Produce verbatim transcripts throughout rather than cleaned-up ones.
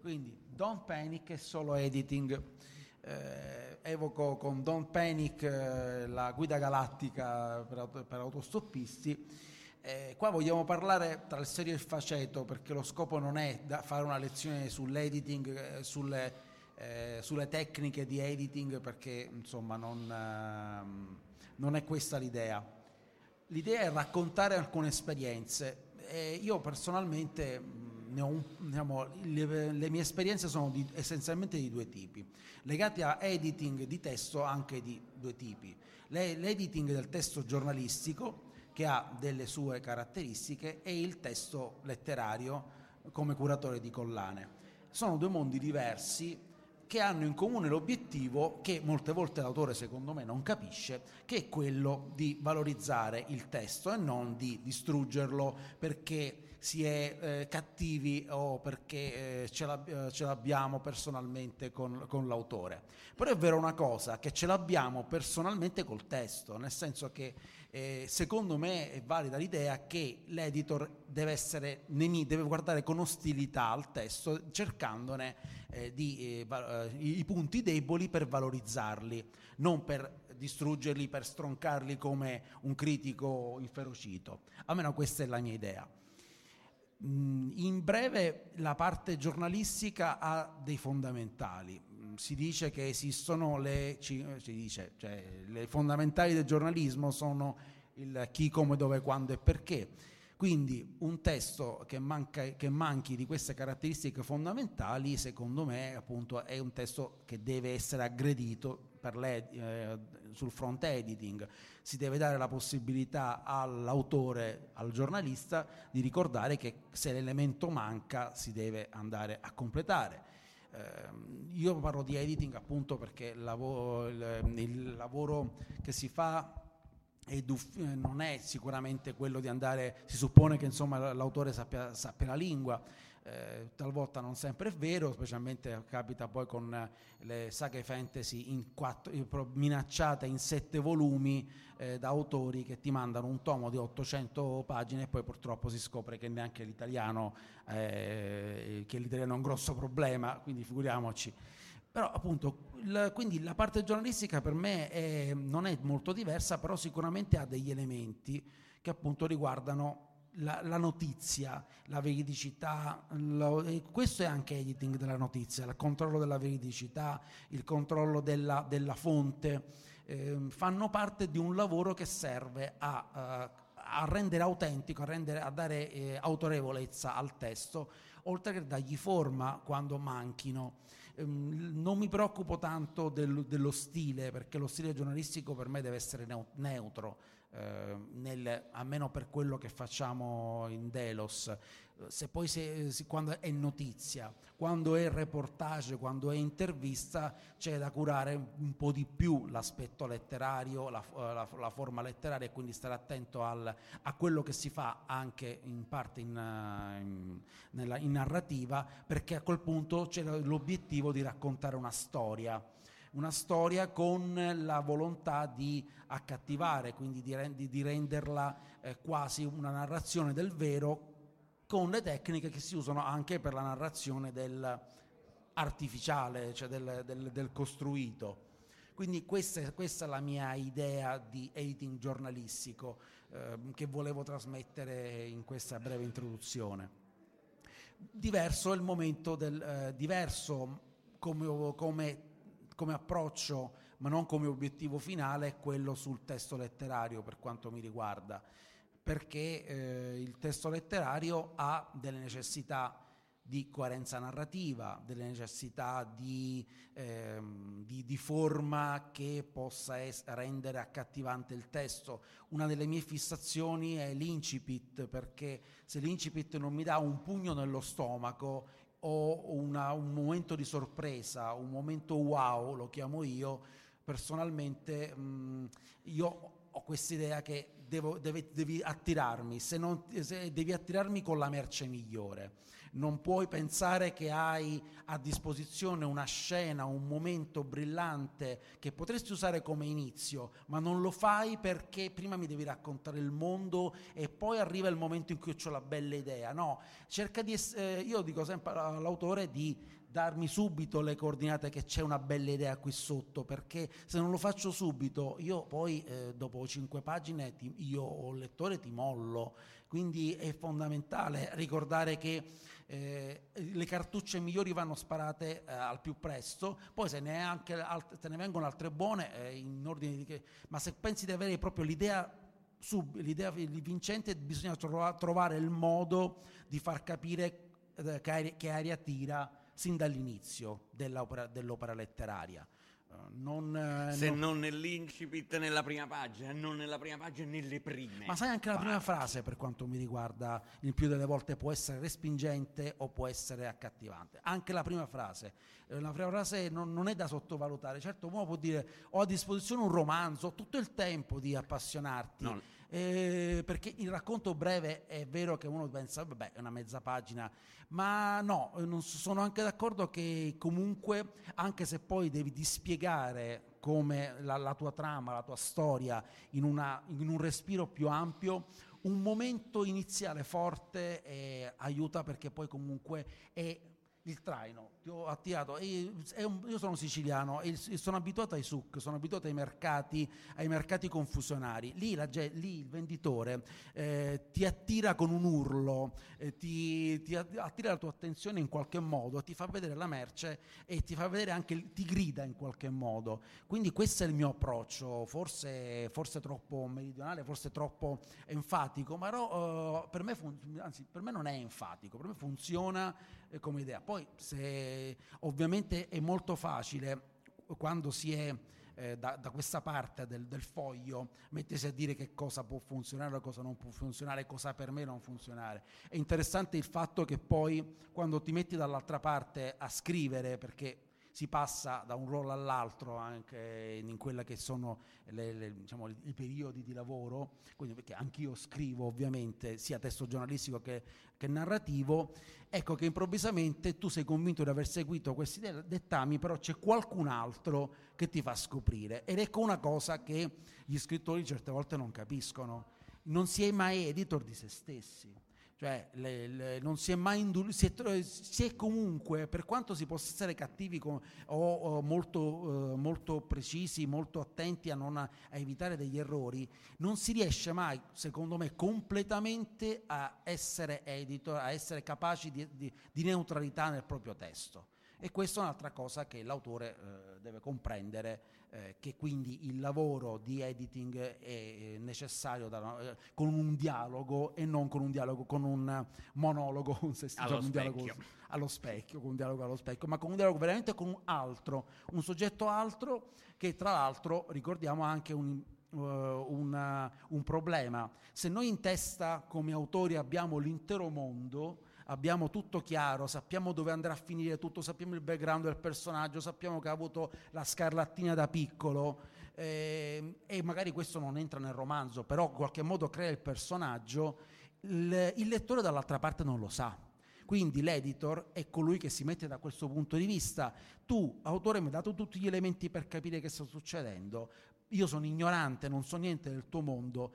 Quindi Don't Panic è solo editing, eh, evoco con Don't Panic eh, la guida galattica per, auto, per autostoppisti. Eh, qua vogliamo parlare tra il serio e il faceto, perché lo scopo non è da fare una lezione sull'editing, eh, sulle, eh, sulle tecniche di editing, perché insomma non, eh, non è questa l'idea. L'idea è raccontare alcune esperienze e io personalmente... Ne ho, diciamo, le, le mie esperienze sono di, essenzialmente di due tipi, legate a editing di testo anche di due tipi. Le, l'editing del testo giornalistico, che ha delle sue caratteristiche, e il testo letterario come curatore di collane. Sono due mondi diversi che hanno in comune l'obiettivo, che molte volte l'autore secondo me non capisce, che è quello di valorizzare il testo e non di distruggerlo perché... si è eh, cattivi o perché eh, ce, l'ab- eh, ce l'abbiamo personalmente con, con l'autore. Però è vero una cosa, che ce l'abbiamo personalmente col testo, nel senso che eh, secondo me è valida l'idea che l'editor deve essere nemi- deve guardare con ostilità al testo, cercandone eh, di, eh, val- eh, i punti deboli per valorizzarli, non per distruggerli, per stroncarli come un critico inferocito. Almeno questa è la mia idea. In breve, la parte giornalistica ha dei fondamentali. Si dice che esistono le, ci, si dice, cioè, le fondamentali del giornalismo sono il chi, come, dove, quando e perché. Quindi un testo che, manca, che manchi di queste caratteristiche fondamentali, secondo me, appunto, è un testo che deve essere aggredito per le, eh, sul front editing. Si deve dare la possibilità all'autore, al giornalista, di ricordare che se l'elemento manca si deve andare a completare. Eh, io parlo di editing appunto perché il lavoro, il, il lavoro che si fa ed uff- non è sicuramente quello di andare, si suppone che insomma l'autore sappia, sappia la lingua, eh, talvolta non sempre è vero, specialmente capita poi con le saghe fantasy in quattro, minacciate in sette volumi eh, da autori che ti mandano un tomo di ottocento pagine e poi purtroppo si scopre che neanche l'italiano, eh, che l'italiano è un grosso problema, quindi figuriamoci. Però appunto, il, quindi la parte giornalistica per me è, non è molto diversa, però sicuramente ha degli elementi che appunto riguardano la, la notizia, la veridicità, la, e questo è anche editing della notizia, il controllo della veridicità, il controllo della, della fonte, eh, fanno parte di un lavoro che serve a, uh, a rendere autentico, a, rendere, a dare eh, autorevolezza al testo, oltre che dargli forma quando manchino. Non mi preoccupo tanto del, dello stile, perché lo stile giornalistico per me deve essere neutro, eh, nel, almeno per quello che facciamo in Delos. Se poi se, se, quando è notizia, quando è reportage, quando è intervista, c'è da curare un po' di più l'aspetto letterario, la, la, la forma letteraria, e quindi stare attento al, a quello che si fa anche in parte in, in, nella, in narrativa, perché a quel punto c'è l'obiettivo di raccontare una storia, una storia con la volontà di accattivare, quindi di, rendi, di renderla eh, quasi una narrazione del vero, con le tecniche che si usano anche per la narrazione del artificiale, cioè del, del, del costruito. Quindi questa è, questa è la mia idea di editing giornalistico eh, che volevo trasmettere in questa breve introduzione. Diverso è il momento del eh, diverso come, come, come approccio, ma non come obiettivo finale, è quello sul testo letterario per quanto mi riguarda, perché eh, il testo letterario ha delle necessità di coerenza narrativa, delle necessità di, ehm, di, di forma che possa es- rendere accattivante il testo. Una delle mie fissazioni è l'incipit, perché se l'incipit non mi dà un pugno nello stomaco o una, un momento di sorpresa, un momento wow, lo chiamo io, personalmente mh, io ho questa idea che Devo, deve, devi attirarmi, se non, se devi attirarmi con la merce migliore. Non puoi pensare che hai a disposizione una scena, un momento brillante che potresti usare come inizio, ma non lo fai perché prima mi devi raccontare il mondo e poi arriva il momento in cui ho la bella idea. No, cerca di eh, io dico sempre all'autore di darmi subito le coordinate che c'è una bella idea qui sotto, perché se non lo faccio subito io poi eh, dopo cinque pagine ti, io o il lettore ti mollo. Quindi è fondamentale ricordare che eh, le cartucce migliori vanno sparate eh, al più presto, poi se ne, anche alt- se ne vengono altre buone eh, in ordine di che, ma se pensi di avere proprio l'idea sub- l'idea vincente, bisogna tro- trovare il modo di far capire eh, che, aria, che aria tira sin dall'inizio dell'opera, dell'opera letteraria. Uh, non, uh, Se non... non nell'incipit, nella prima pagina, non nella prima pagina, nelle prime. Ma sai, anche la prima frase, per quanto mi riguarda, il più delle volte può essere respingente o può essere accattivante. Anche la prima frase. Eh, la prima frase non, non è da sottovalutare. Certo, uno può dire, ho a disposizione un romanzo, ho tutto il tempo di appassionarti. No. Eh, perché il racconto breve è vero che uno pensa vabbè è una mezza pagina, ma no, non sono anche d'accordo che comunque anche se poi devi dispiegare come la, la tua trama, la tua storia in, una, in un respiro più ampio, un momento iniziale forte eh, aiuta, perché poi comunque è il traino, ti ho attirato. E, è un, io sono siciliano e, e sono abituato ai souk, sono abituato ai mercati, ai mercati confusionari. Lì, la, lì il venditore eh, ti attira con un urlo, eh, ti, ti attira la tua attenzione in qualche modo, ti fa vedere la merce e ti fa vedere anche, ti grida in qualche modo. Quindi questo è il mio approccio, forse, forse troppo meridionale, forse troppo enfatico, ma no, eh, per me fun- anzi, per me non è enfatico, per me funziona eh, come idea. Poi se, ovviamente è molto facile quando si è eh, da, da questa parte del, del foglio mettersi a dire che cosa può funzionare, cosa non può funzionare, cosa per me non funzionare. È interessante il fatto che poi quando ti metti dall'altra parte a scrivere, perché si passa da un ruolo all'altro anche in quella che sono le, le, diciamo, i periodi di lavoro, quindi perché anch'io scrivo ovviamente sia testo giornalistico che, che narrativo, ecco che improvvisamente tu sei convinto di aver seguito questi dettami, però c'è qualcun altro che ti fa scoprire, ed ecco una cosa che gli scrittori certe volte non capiscono: non si è mai editor di se stessi. Cioè, le, le, non si è mai indul- si, è, si è comunque, per quanto si possa essere cattivi con, o, o molto, eh, molto precisi, molto attenti a, non a, a evitare degli errori, non si riesce mai, secondo me, completamente a essere editor, a essere capaci di, di, di neutralità nel proprio testo. E questa è un'altra cosa che l'autore eh, deve comprendere, eh, che quindi il lavoro di editing è necessario da, eh, con un dialogo e non con un dialogo, con un monologo con se stesso, allo, cioè, specchio. Dialogo, allo specchio, con un dialogo allo specchio, ma con un dialogo veramente con un altro, un soggetto altro che tra l'altro ricordiamo anche un... Uh, una, un problema. Se noi in testa come autori abbiamo l'intero mondo, abbiamo tutto chiaro, sappiamo dove andrà a finire tutto, sappiamo il background del personaggio, sappiamo che ha avuto la scarlattina da piccolo, eh, e magari questo non entra nel romanzo, però in qualche modo crea il personaggio, il, il lettore dall'altra parte non lo sa. Quindi l'editor è colui che si mette da questo punto di vista: tu, autore, mi hai dato tutti gli elementi per capire che sta succedendo, io sono ignorante, non so niente del tuo mondo,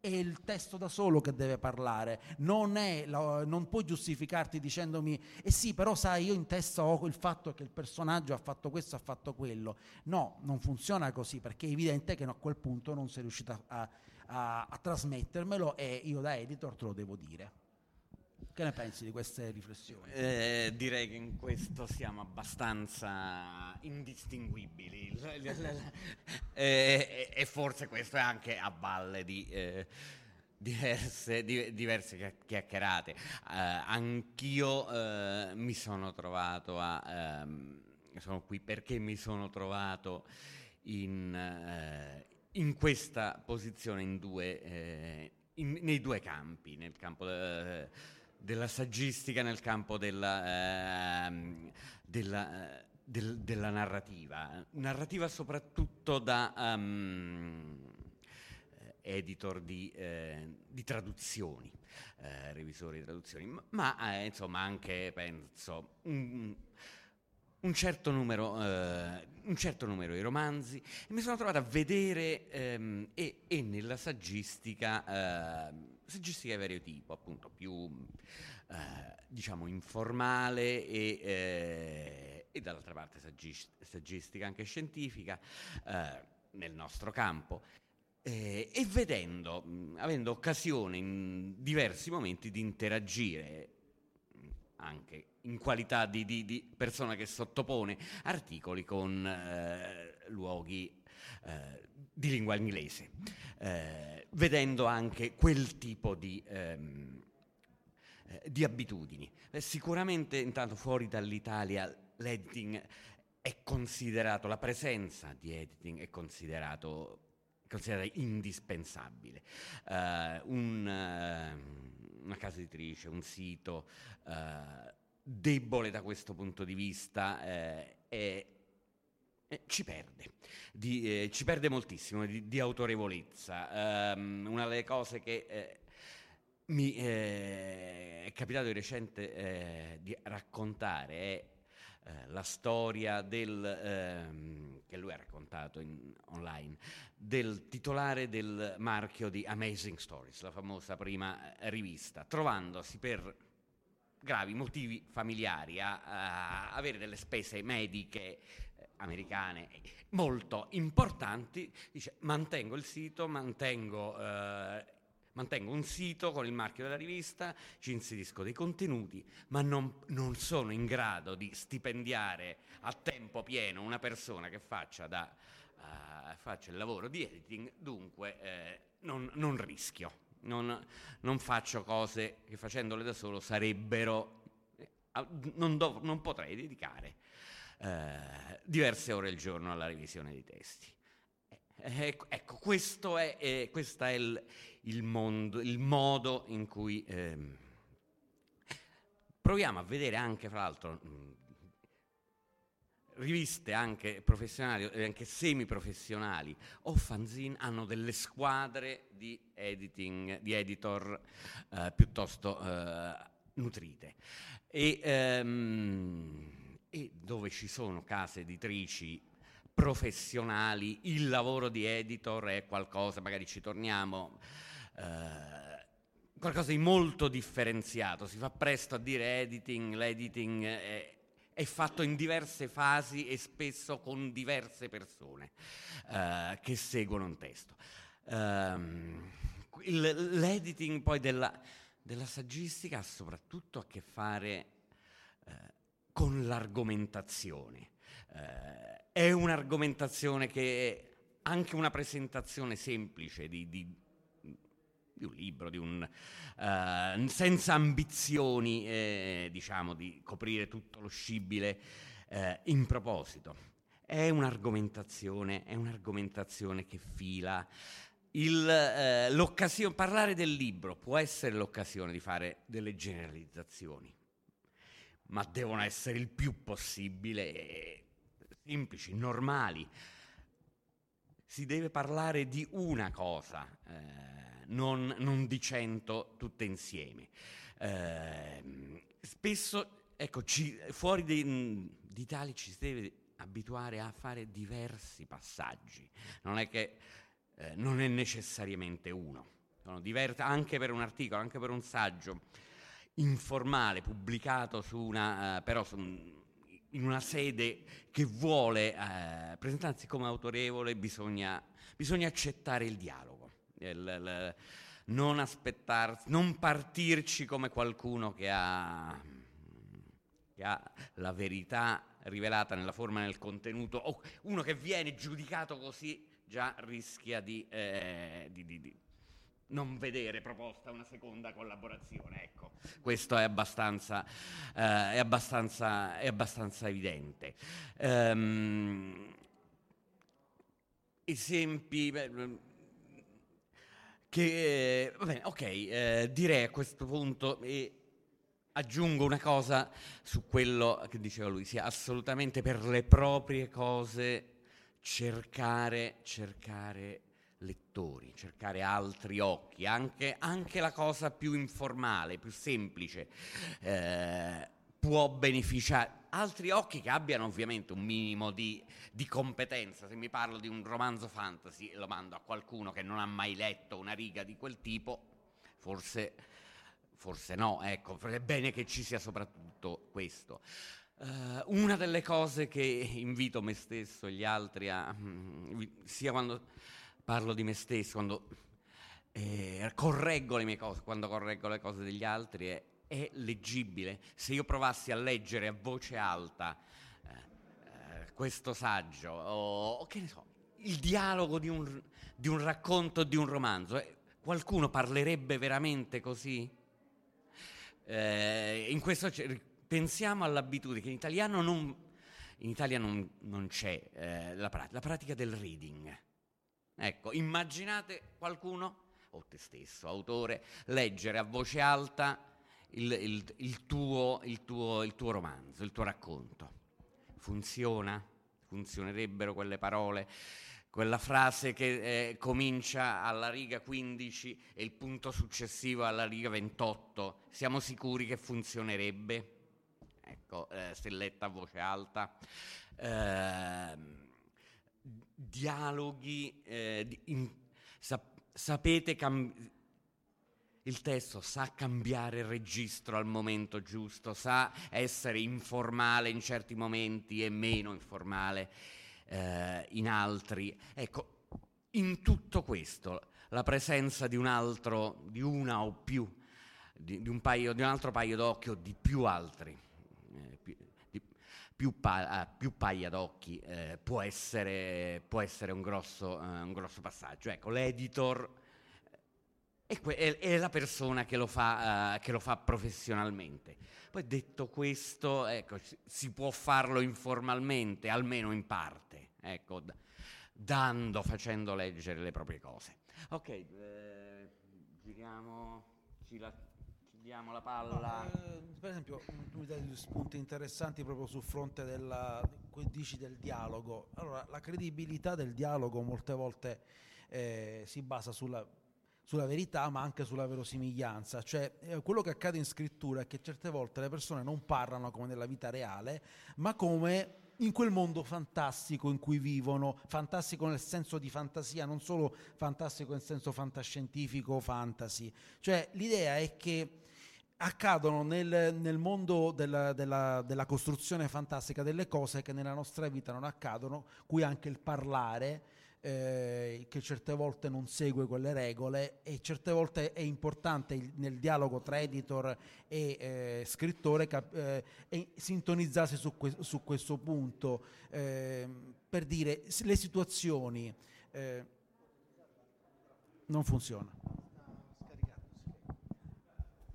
è il testo da solo che deve parlare, non, è la, non puoi giustificarti dicendomi eh sì, però sai, io in testa ho il fatto che il personaggio ha fatto questo, ha fatto quello. No, non funziona così, perché è evidente che a quel punto non sei riuscita a, a, a trasmettermelo, e io da editor te lo devo dire. Che ne pensi di queste riflessioni? Eh, direi che in questo siamo abbastanza indistinguibili e, e forse questo è anche a valle di eh, diverse, di, diverse chiacchierate. Eh, anch'io eh, mi sono trovato a eh, sono qui perché mi sono trovato in, eh, in questa posizione in due eh, in, nei due campi, nel campo eh, della saggistica, nel campo della, eh, della, eh, del, della narrativa, narrativa soprattutto da um, editor di, eh, di traduzioni, eh, revisori di traduzioni, ma, ma eh, insomma anche penso un, un certo numero, eh, un certo numero di romanzi, e mi sono trovato a vedere ehm, e, e nella saggistica. Eh, saggistica di vario tipo, appunto più eh, diciamo informale e, eh, e dall'altra parte saggist- saggistica anche scientifica eh, nel nostro campo, eh, e vedendo, mh, avendo occasione in diversi momenti di interagire anche in qualità di, di, di persona che sottopone articoli con eh, luoghi eh, di lingua inglese, eh, vedendo anche quel tipo di, ehm, eh, di abitudini. Eh, sicuramente intanto fuori dall'Italia l'editing è considerato, la presenza di editing è considerato, considerata indispensabile. Eh, un, eh, una casa editrice, un sito eh, debole da questo punto di vista eh, è Eh, ci perde, di, eh, ci perde moltissimo di, di autorevolezza. Um, una delle cose che eh, mi eh, è capitato di recente eh, di raccontare è eh, la storia del eh, che lui ha raccontato in, online, del titolare del marchio di Amazing Stories, la famosa prima rivista, trovandosi per gravi motivi familiari a, a avere delle spese mediche americane molto importanti, dice mantengo il sito, mantengo, eh, mantengo un sito con il marchio della rivista, ci inserisco dei contenuti, ma non, non sono in grado di stipendiare a tempo pieno una persona che faccia, da, eh, faccia il lavoro di editing, dunque eh, non, non rischio, non, non faccio cose che facendole da solo sarebbero, non, dov, non potrei dedicare Eh, diverse ore al giorno alla revisione dei testi. Eh, ecco, questo è, eh, questo è il, il, mondo, il modo in cui eh, proviamo a vedere anche, fra l'altro, mh, riviste anche professionali, anche semiprofessionali o fanzine hanno delle squadre di editing, di editor eh, piuttosto eh, nutrite. E ehm, e dove ci sono case editrici professionali, il lavoro di editor è qualcosa, magari ci torniamo, eh, qualcosa di molto differenziato, si fa presto a dire editing, l'editing è, è fatto in diverse fasi e spesso con diverse persone eh, che seguono un testo. Um, il, l'editing poi della, della saggistica ha soprattutto a che fare eh, con l'argomentazione, eh, è un'argomentazione che anche una presentazione semplice di, di, di un libro, di un, eh, senza ambizioni eh, diciamo di coprire tutto lo scibile eh, in proposito, è un'argomentazione, è un'argomentazione che fila. Il, eh, l'occasione, parlare del libro può essere l'occasione di fare delle generalizzazioni, ma devono essere il più possibile eh, semplici, normali. Si deve parlare di una cosa, eh, non, non di cento tutte insieme. Eh, spesso, ecco, ci, fuori di tali ci si deve abituare a fare diversi passaggi, non è che eh, non è necessariamente uno. Sono diversi, anche per un articolo, anche per un saggio informale pubblicato su una, uh, però su un, in una sede che vuole uh, presentarsi come autorevole, bisogna, bisogna accettare il dialogo, il, il, non aspettarsi, non partirci come qualcuno che ha, che ha la verità rivelata nella forma e nel contenuto, o uno che viene giudicato così già rischia di, eh, di, di, di non vedere proposta una seconda collaborazione, ecco, questo è abbastanza, eh, è abbastanza, è abbastanza evidente. Um, esempi beh, che, va bene, ok, eh, direi a questo punto, e aggiungo una cosa su quello che diceva lui, sia assolutamente per le proprie cose cercare, cercare lettori, cercare altri occhi, anche, anche la cosa più informale, più semplice, eh, può beneficiare. Altri occhi che abbiano ovviamente un minimo di, di competenza. Se mi parlo di un romanzo fantasy lo mando a qualcuno che non ha mai letto una riga di quel tipo, forse, forse no, ecco, è bene che ci sia soprattutto questo. Uh, una delle cose che invito me stesso e gli altri a, mh, sia quando parlo di me stesso, quando eh, correggo le mie cose, quando correggo le cose degli altri, è, è leggibile. Se io provassi a leggere a voce alta eh, eh, questo saggio, o, o che ne so, il dialogo di un, di un racconto, di un romanzo, eh, qualcuno parlerebbe veramente così? Eh, in questo c- pensiamo all'abitudine, che in italiano non, in Italia non, non c'è eh, la, prat- la pratica del reading. Ecco, immaginate qualcuno, o te stesso, autore, leggere a voce alta il, il, il, tuo, il, tuo, il tuo romanzo, il tuo racconto. Funziona? Funzionerebbero quelle parole? Quella frase che eh, comincia alla riga quindici e il punto successivo alla riga ventotto, siamo sicuri che funzionerebbe? Ecco, eh, se letta a voce alta. Eh, dialoghi eh, in, sap, sapete cam- Il testo sa cambiare registro al momento giusto, sa essere informale in certi momenti e meno informale eh, in altri. Ecco, in tutto questo la presenza di un altro, di una o più, di, di, un, paio, di un altro paio d'occhio, di più altri, eh, più, di, più, pa, ah, più paia d'occhi, eh, può essere, può essere un, grosso, eh, un grosso passaggio. Ecco, l'editor... E que- è la persona che lo fa, uh, che lo fa professionalmente. Poi detto questo, ecco, si può farlo informalmente, almeno in parte, ecco, d- dando, facendo leggere le proprie cose. Ok, eh, giriamo, ci, la, ci diamo la palla. No, eh, per esempio, tu mi dai degli spunti interessanti proprio sul fronte della, dici del dialogo. Allora, la credibilità del dialogo molte volte eh, si basa sulla sulla verità, ma anche sulla verosimiglianza, cioè eh, quello che accade in scrittura è che certe volte le persone non parlano come nella vita reale, ma come in quel mondo fantastico in cui vivono, fantastico nel senso di fantasia, non solo fantastico nel senso fantascientifico o fantasy, cioè l'idea è che accadono nel, nel mondo della, della, della costruzione fantastica delle cose che nella nostra vita non accadono, cui anche il parlare, Eh, che certe volte non segue quelle regole, e certe volte è importante il, nel dialogo tra editor e eh, scrittore cap- eh, e sintonizzarsi su, que- su questo punto, eh, per dire le situazioni eh, non funziona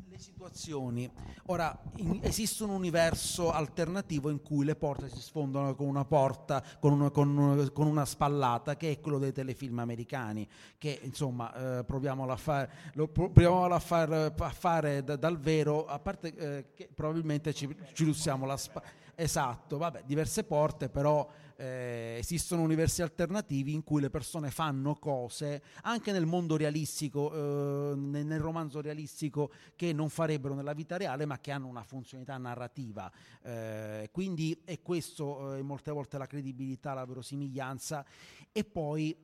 le situazioni ora in, esiste un universo alternativo in cui le porte si sfondano con una porta, con una, con una, con una spallata, che è quello dei telefilm americani, che insomma eh, proviamolo a fare proviamolo a, far, a fare da, dal vero, a parte eh, che probabilmente ci, ci lussiamo la spa- esatto, vabbè, diverse porte, però eh, esistono universi alternativi in cui le persone fanno cose anche nel mondo realistico, eh, nel, nel romanzo realistico, che non farebbero nella vita reale, ma che hanno una funzionalità narrativa, eh, quindi è questo eh, molte volte la credibilità, la verosimiglianza, e poi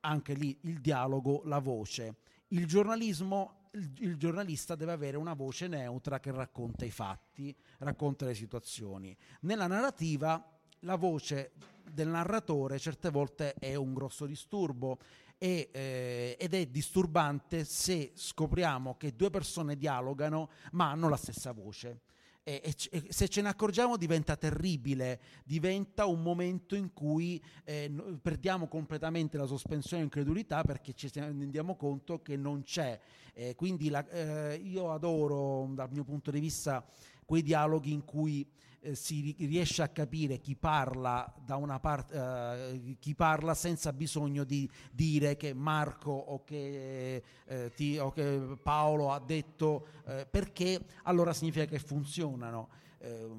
anche lì il dialogo, la voce. Il giornalismo, il giornalista deve avere una voce neutra che racconta i fatti, racconta le situazioni. Nella narrativa la voce del narratore certe volte è un grosso disturbo e, eh, ed è disturbante se scopriamo che due persone dialogano ma hanno la stessa voce. E, e, e se ce ne accorgiamo diventa terribile, diventa un momento in cui eh, no, perdiamo completamente la sospensione di incredulità, perché ci rendiamo conto che non c'è. Eh, quindi la, eh, io adoro, dal mio punto di vista, quei dialoghi in cui eh, si riesce a capire chi parla da una parte, eh, chi parla senza bisogno di dire che Marco o che, eh, ti, o che Paolo ha detto, eh, perché allora significa che funzionano. Eh,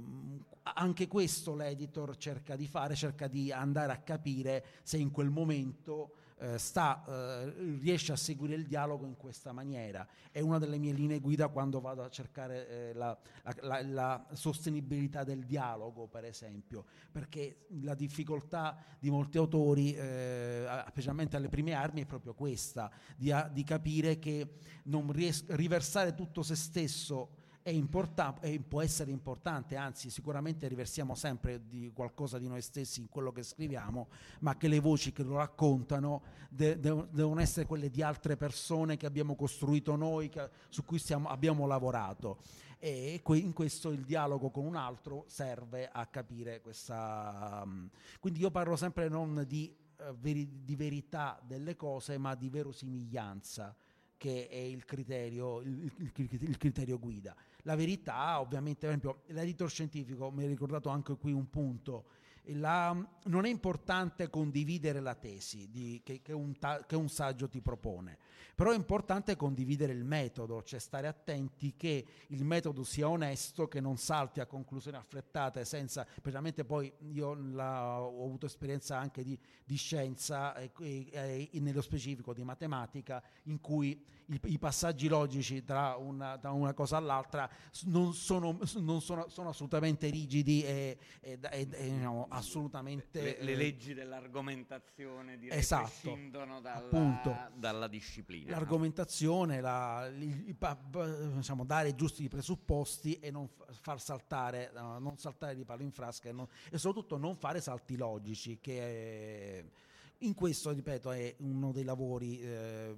anche questo l'editor cerca di fare, cerca di andare a capire se in quel momento eh, sta, eh, riesce a seguire il dialogo in questa maniera. È una delle mie linee guida quando vado a cercare eh, la, la, la sostenibilità del dialogo, per esempio, perché la difficoltà di molti autori, eh, specialmente alle prime armi, è proprio questa, di, a, di capire che non ries- riversare tutto se stesso È importan- è, può essere importante, anzi sicuramente riversiamo sempre di qualcosa di noi stessi in quello che scriviamo, ma che le voci che lo raccontano de- de- devono essere quelle di altre persone che abbiamo costruito noi, che, su cui stiamo, abbiamo lavorato, e que- in questo il dialogo con un altro serve a capire questa... Um, quindi io parlo sempre non di, uh, veri- di verità delle cose, ma di verosimiglianza, che è il criterio, il, il, il criterio guida. La verità, ovviamente, per esempio, l'editor scientifico, mi ha ricordato anche qui un punto, la, non è importante condividere la tesi di, che, che, un ta, che un saggio ti propone, però è importante condividere il metodo, cioè stare attenti che il metodo sia onesto, che non salti a conclusioni affrettate senza, specialmente poi io la, ho avuto esperienza anche di, di scienza e, e, e nello specifico di matematica, in cui i, i passaggi logici tra una, tra una cosa all'altra non sono, non sono, sono assolutamente rigidi e, e, e, e no, assolutamente le, le leggi dell'argomentazione direi, esatto, prescindono dalla, appunto, dalla disciplina, l'argomentazione, no? la, il, il, diciamo, dare i giusti presupposti e non far saltare, non saltare di palo in frasca, e, non, e soprattutto non fare salti logici, che è, in questo, ripeto, è uno dei lavori eh,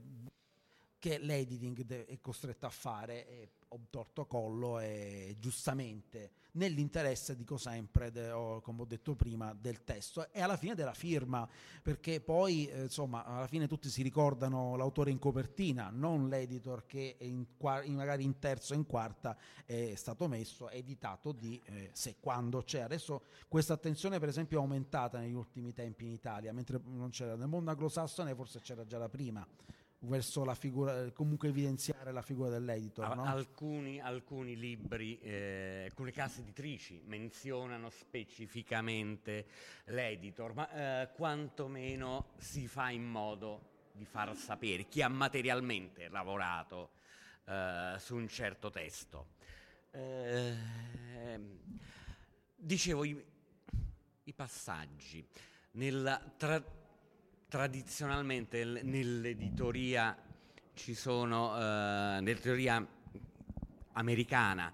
che l'editing de- è costretto a fare, e ho torto collo, e giustamente, nell'interesse, dico sempre, de- o, come ho detto prima, del testo e alla fine della firma, perché poi eh, insomma alla fine tutti si ricordano l'autore in copertina, non l'editor che in qua- magari in terzo e in quarta è stato messo, editato di eh, se quando c'è. Adesso questa attenzione per esempio è aumentata negli ultimi tempi in Italia, mentre non c'era nel mondo anglosassone, forse c'era già la prima, verso la figura, comunque evidenziare la figura dell'editor. Al, no? alcuni, alcuni libri, eh, alcune case editrici menzionano specificamente l'editor, ma eh, quantomeno si fa in modo di far sapere chi ha materialmente lavorato eh, su un certo testo. Eh, dicevo, i, i passaggi nella tra- tradizionalmente nell'editoria ci sono eh, nell'editoria americana,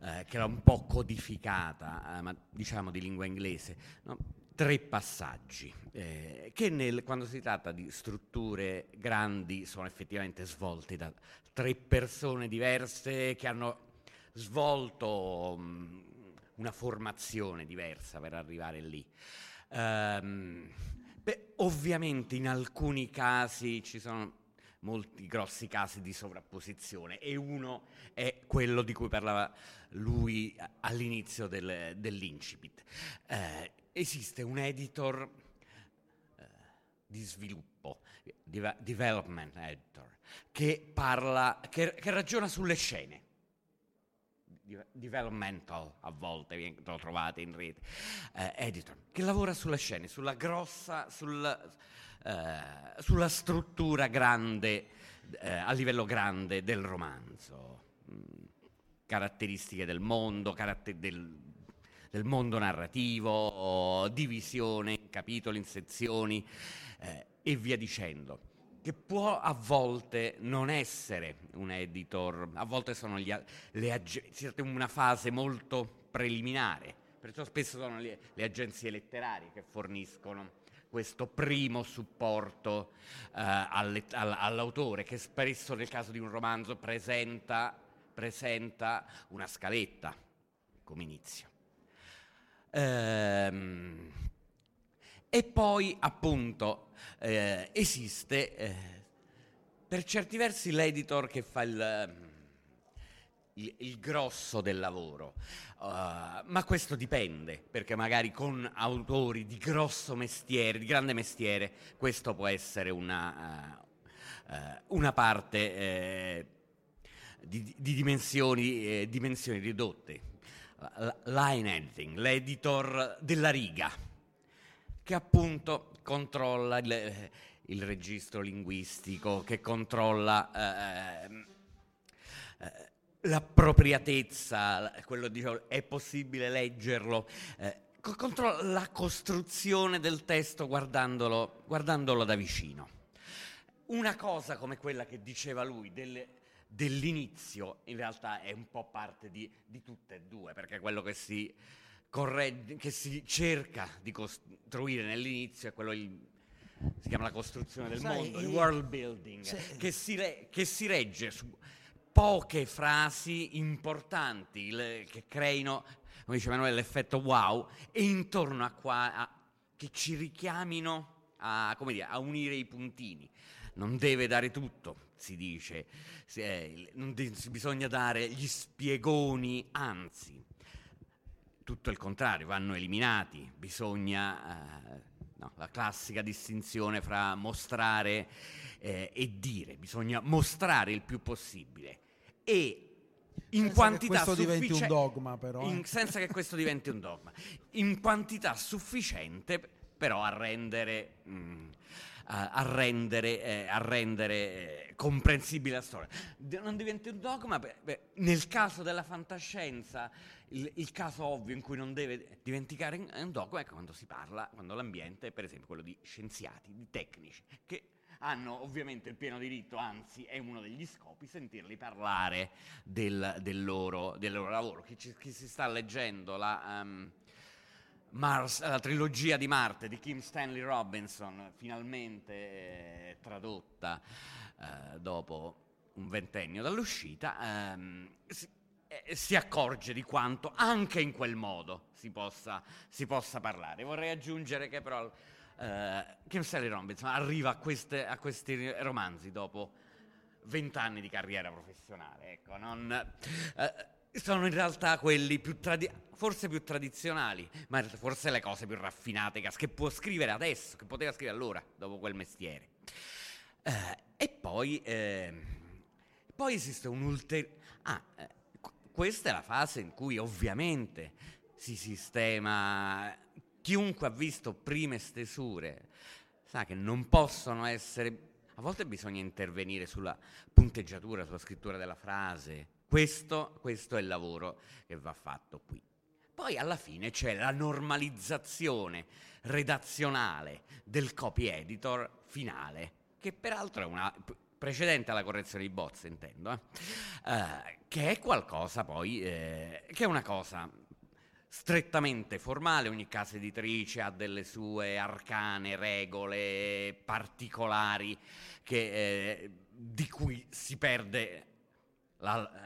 eh, che era un po' codificata, eh, ma diciamo di lingua inglese, no? Tre passaggi eh, che nel, quando si tratta di strutture grandi sono effettivamente svolti da tre persone diverse che hanno svolto mh, una formazione diversa per arrivare lì. Um, Beh, ovviamente in alcuni casi ci sono molti grossi casi di sovrapposizione, e uno è quello di cui parlava lui all'inizio del, dell'incipit. Eh, esiste un editor eh, di sviluppo, de- development editor, che parla, che, che ragiona sulle scene. Developmental, a volte lo trovate in rete, eh, editor, che lavora sulla scena, sulla grossa, sul, eh, sulla struttura grande, eh, a livello grande del romanzo, mm, caratteristiche del mondo, caratter- del, del mondo narrativo, divisione in capitoli, in sezioni eh, e via dicendo. Che può a volte non essere un editor, a volte sono gli, le agenzie, una fase molto preliminare, perciò spesso sono le, le agenzie letterarie che forniscono questo primo supporto eh, alle, all, all'autore, che spesso nel caso di un romanzo presenta, presenta una scaletta come inizio. Ehm, e poi appunto Eh, esiste eh, per certi versi l'editor che fa il, il, il grosso del lavoro, uh, ma questo dipende, perché magari con autori di grosso mestiere, di grande mestiere, questo può essere una, uh, uh, una parte eh, di, di dimensioni, eh, dimensioni ridotte. L- line editing, l'editor della riga, che appunto controlla il, il registro linguistico, che controlla eh, eh, l'appropriatezza, quello diciamo, è possibile leggerlo, eh, controlla la costruzione del testo guardandolo, guardandolo da vicino. Una cosa come quella che diceva lui del, dell'inizio in realtà è un po' parte di, di tutte e due, perché quello che si... che si cerca di costruire nell'inizio è quello, il, si chiama la costruzione del Sai, mondo, il world building, se... che, si re, che si regge su poche frasi importanti le, che creino, come dice Emanuele, l'effetto wow, e intorno a qua a, che ci richiamino a, come dire, a unire i puntini. Non deve dare tutto, si dice, si, eh, non de- bisogna dare gli spiegoni, anzi. Tutto il contrario, vanno eliminati, bisogna, eh, no, la classica distinzione fra mostrare eh, e dire, bisogna mostrare il più possibile e in senza quantità sufficiente, un dogma però, eh. in, senza che questo diventi un dogma, in quantità sufficiente però a rendere, mh, a rendere, eh, a rendere eh, comprensibile la storia. De- non diventi un dogma, beh, beh, nel caso della fantascienza il, il caso ovvio in cui non deve dimenticare un dogma è quando si parla, quando l'ambiente è per esempio quello di scienziati, di tecnici, che hanno ovviamente il pieno diritto, anzi è uno degli scopi, sentirli parlare del, del, loro, del loro lavoro. Chi, ci, chi si sta leggendo la... Um, Mars, la trilogia di Marte di Kim Stanley Robinson, finalmente eh, tradotta eh, dopo un ventennio dall'uscita, ehm, si, eh, si accorge di quanto anche in quel modo si possa, si possa parlare. Vorrei aggiungere che però eh, Kim Stanley Robinson arriva a, queste, a questi romanzi dopo vent'anni di carriera professionale, ecco, non... Eh, sono in realtà quelli più tradi- forse più tradizionali, ma forse le cose più raffinate che può scrivere adesso, che poteva scrivere allora, dopo quel mestiere. Eh, e poi, eh, poi esiste un ulteriore... Ah, eh, questa è la fase in cui ovviamente si sistema... Chiunque ha visto prime stesure sa che non possono essere... A volte bisogna intervenire sulla punteggiatura, sulla scrittura della frase... Questo, questo è il lavoro che va fatto qui. Poi alla fine c'è la normalizzazione redazionale del copy editor finale, che peraltro è una precedente alla correzione di bozze, intendo, eh? Eh, che è qualcosa poi, eh, che è una cosa strettamente formale, ogni casa editrice ha delle sue arcane regole particolari che, eh, di cui si perde... La,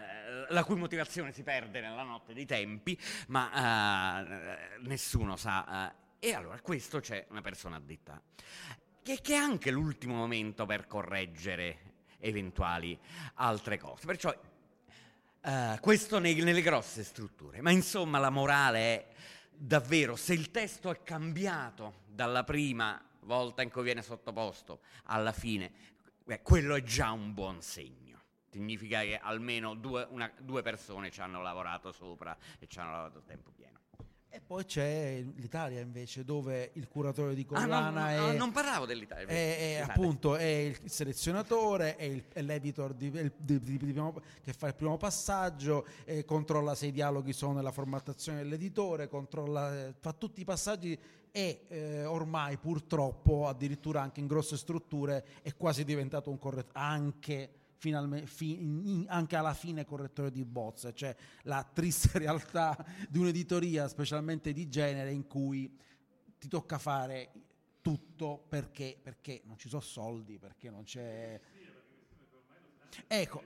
la cui motivazione si perde nella notte dei tempi, ma uh, nessuno sa. Uh, e allora questo c'è una persona addetta, che, che è anche l'ultimo momento per correggere eventuali altre cose. Perciò uh, questo nei, nelle grosse strutture. Ma insomma la morale è davvero, se il testo è cambiato dalla prima volta in cui viene sottoposto alla fine, beh, quello è già un buon segno. Significa che almeno due, una, due persone ci hanno lavorato sopra e ci hanno lavorato a tempo pieno. E poi c'è l'Italia invece, dove il curatore di collana ah, no, no, è... No, non parlavo dell'Italia. È, è appunto, è il selezionatore, è, il, è l'editor di, di, di, di, di primo, che fa il primo passaggio, eh, controlla se i dialoghi sono nella formattazione dell'editore, controlla, fa tutti i passaggi... e eh, ormai purtroppo addirittura anche in grosse strutture è quasi diventato un corretto anche... Finalmente, fin, anche alla fine correttore di bozze, cioè la triste realtà di un'editoria specialmente di genere in cui ti tocca fare tutto perché, perché non ci sono soldi, perché non c'è, ecco,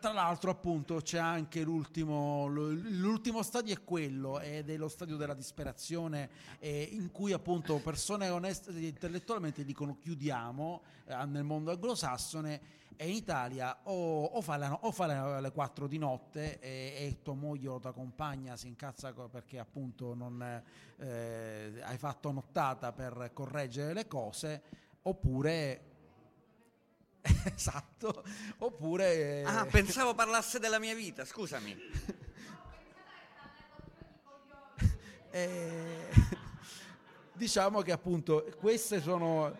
tra l'altro appunto c'è anche l'ultimo l'ultimo stadio è quello, ed è lo stadio della disperazione, eh, in cui appunto persone oneste intellettualmente dicono chiudiamo, eh, nel mondo anglosassone. E in Italia o, o fa, la, o fa la, le quattro di notte e, e tua moglie o tua compagna si incazza perché appunto non eh, hai fatto nottata per correggere le cose, oppure esatto, oppure ah, pensavo parlasse della mia vita, scusami. eh, diciamo che appunto queste sono,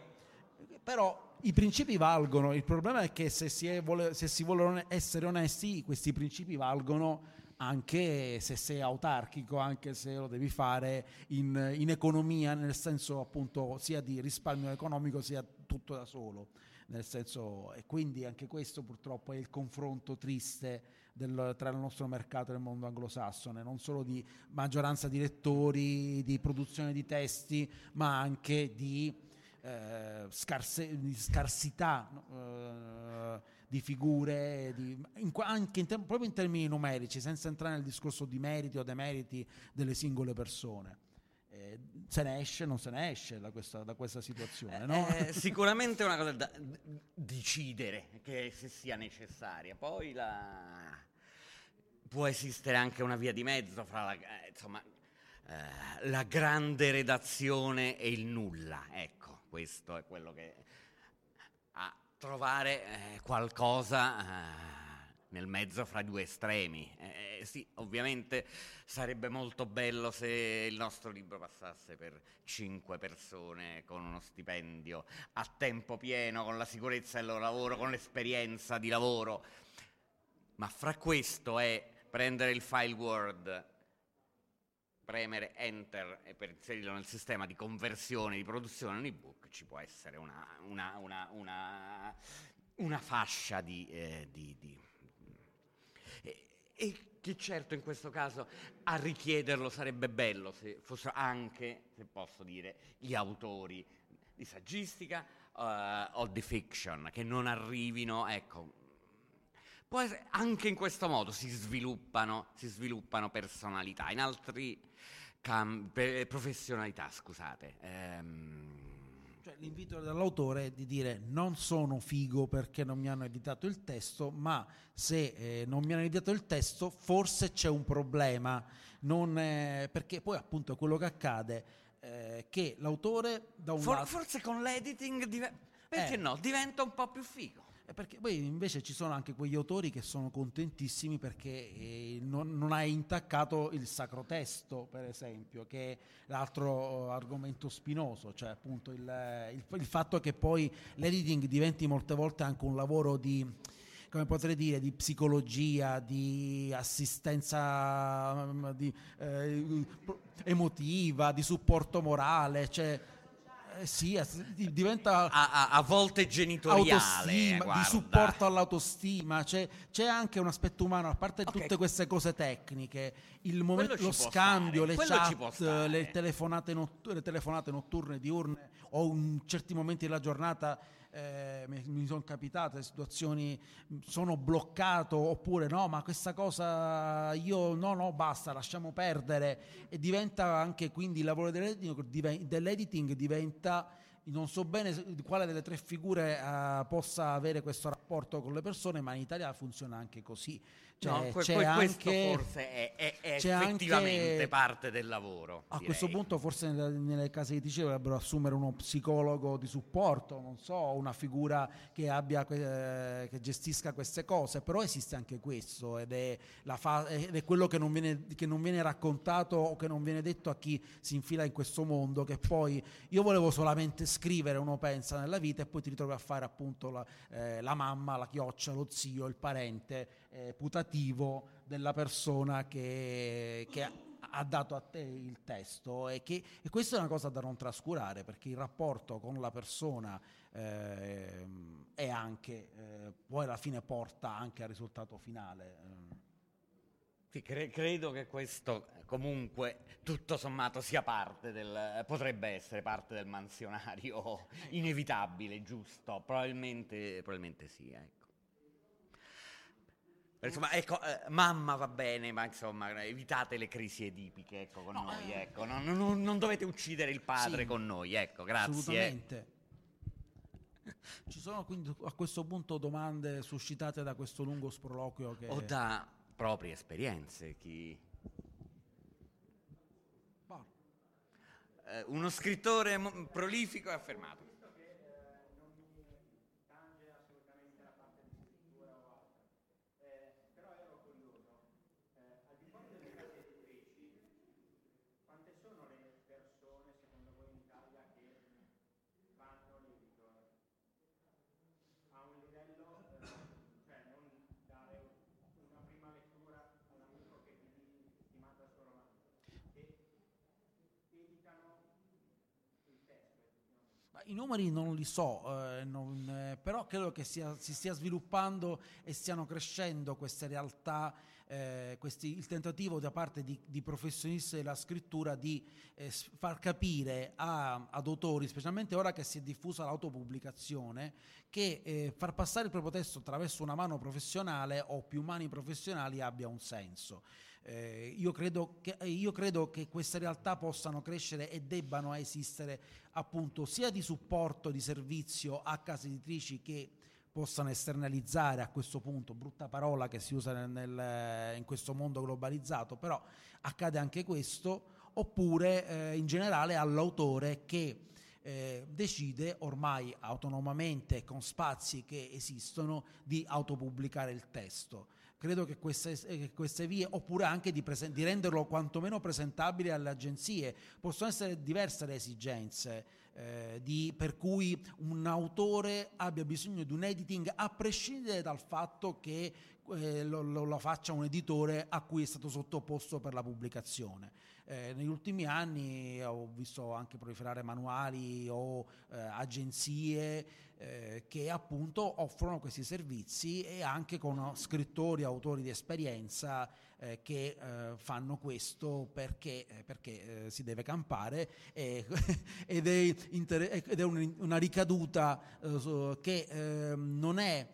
però i principi valgono, il problema è che se si, è vole- se si vuole essere onesti, questi principi valgono anche se sei autarchico, anche se lo devi fare in, in economia, nel senso appunto sia di risparmio economico sia tutto da solo, nel senso, e quindi anche questo purtroppo è il confronto triste del, tra il nostro mercato e il mondo anglosassone, non solo di maggioranza di lettori, di produzione di testi, ma anche di Eh, scarse, di scarsità eh, di figure di, in, anche in te, proprio in termini numerici, senza entrare nel discorso di meriti o demeriti delle singole persone. Eh, se ne esce, non se ne esce da questa, da questa situazione, no? eh, eh, sicuramente è una cosa da decidere che se sia necessaria, poi la... può esistere anche una via di mezzo fra la, eh, insomma, eh, la grande redazione e il nulla, ecco. Questo è quello che a trovare eh, qualcosa eh, nel mezzo fra due estremi. Eh, sì, ovviamente sarebbe molto bello se il nostro libro passasse per cinque persone con uno stipendio a tempo pieno, con la sicurezza del loro lavoro, con l'esperienza di lavoro. Ma fra questo e prendere il file Word, premere Enter e per inserirlo nel sistema di conversione, di produzione in ebook, ci può essere una, una, una, una, una fascia di... Eh, di, di. E, e che certo in questo caso a richiederlo sarebbe bello se fossero anche, se posso dire, gli autori di saggistica uh, o di fiction, che non arrivino, ecco... Può essere, anche in questo modo si sviluppano, si sviluppano personalità, in altri campi, professionalità, scusate. Ehm. Cioè, l'invito dell'autore è di dire: non sono figo perché non mi hanno editato il testo, ma se eh, non mi hanno editato il testo forse c'è un problema, non, eh, perché poi appunto è quello che accade, eh, che l'autore da un For, lato... Forse con l'editing, div- perché eh. no, diventa un po' più figo. Perché poi invece ci sono anche quegli autori che sono contentissimi perché eh, non, non hai intaccato il sacro testo, per esempio, che è l'altro argomento spinoso, cioè appunto il, il, il fatto che poi l'editing diventi molte volte anche un lavoro di, come potrei dire, di psicologia, di assistenza di, eh, emotiva, di supporto morale, cioè... Eh sì, diventa a, a, a volte genitoriale, autostima, guarda, di supporto all'autostima, c'è, c'è anche un aspetto umano, a parte okay. tutte queste cose tecniche, il momento, lo scambio, stare. le Quello chat, le telefonate, notturne, le telefonate notturne, diurne o in certi momenti della giornata. Eh, mi, mi sono capitate situazioni, sono bloccato oppure no, ma questa cosa io no, no, basta, lasciamo perdere, e diventa anche quindi il lavoro dell'editing, div- dell'editing diventa, non so bene quale delle tre figure eh, possa avere questo rapporto con le persone, ma in Italia funziona anche così, cioè, no, que- c'è questo anche, forse è, è, è effettivamente anche, parte del lavoro a direi. Questo punto forse nelle, nelle case editrici dovrebbero assumere uno psicologo di supporto, non so, una figura che abbia eh, che gestisca queste cose, però esiste anche questo ed è, la fa- ed è quello che non viene, che non viene raccontato o che non viene detto a chi si infila in questo mondo, che poi io volevo solamente scrivere, uno pensa nella vita e poi ti ritrovi a fare appunto la, eh, la mamma, la chioccia, lo zio, il parente eh, putat- della persona che, che ha dato a te il testo, e, che, e questa è una cosa da non trascurare, perché il rapporto con la persona eh, è anche eh, poi alla fine porta anche al risultato finale. Sì, cre- credo che questo comunque tutto sommato sia parte del, potrebbe essere parte del mansionario inevitabile, giusto? Probabilmente, probabilmente sì, ecco. Insomma, ecco, eh, mamma va bene, ma insomma evitate le crisi edipiche, ecco, con no, noi, ecco, non, non, non dovete uccidere il padre, sì, con noi, ecco, grazie. Assolutamente. Ci sono quindi a questo punto domande suscitate da questo lungo sproloquio che... o da proprie esperienze, chi... Eh, uno scrittore mo- prolifico e affermato. I numeri non li so, eh, non, eh, però credo che sia, si stia sviluppando e stiano crescendo queste realtà, eh, questi, il tentativo da parte di, di professionisti della scrittura di eh, far capire a, ad autori, specialmente ora che si è diffusa l'autopubblicazione, che eh, far passare il proprio testo attraverso una mano professionale o più mani professionali abbia un senso. Eh, io credo che, io credo che queste realtà possano crescere e debbano esistere, appunto, sia di supporto, di servizio a case editrici che possano esternalizzare, a questo punto, brutta parola che si usa nel, in questo mondo globalizzato, però accade anche questo, oppure eh, in generale all'autore che Eh, decide ormai autonomamente, con spazi che esistono, di autopubblicare il testo. credo che queste, che queste vie, oppure anche di, presen- di renderlo quantomeno presentabile alle agenzie. Possono essere diverse le esigenze eh, di, per cui un autore abbia bisogno di un editing, a prescindere dal fatto che eh, lo, lo, lo faccia un editore a cui è stato sottoposto per la pubblicazione. Eh, negli ultimi anni ho visto anche proliferare manuali o eh, agenzie eh, che appunto offrono questi servizi, e anche con scrittori, autori di esperienza eh, che eh, fanno questo perché, perché eh, si deve campare, e, ed è, inter- ed è un, una ricaduta eh, che eh, non è,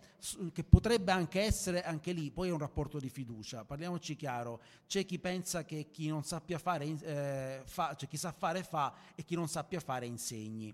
che potrebbe anche essere, anche lì poi è un rapporto di fiducia. Parliamoci chiaro, c'è chi pensa che chi non sappia fare Eh, fa, cioè chi sa fare fa e chi non sappia fare insegni,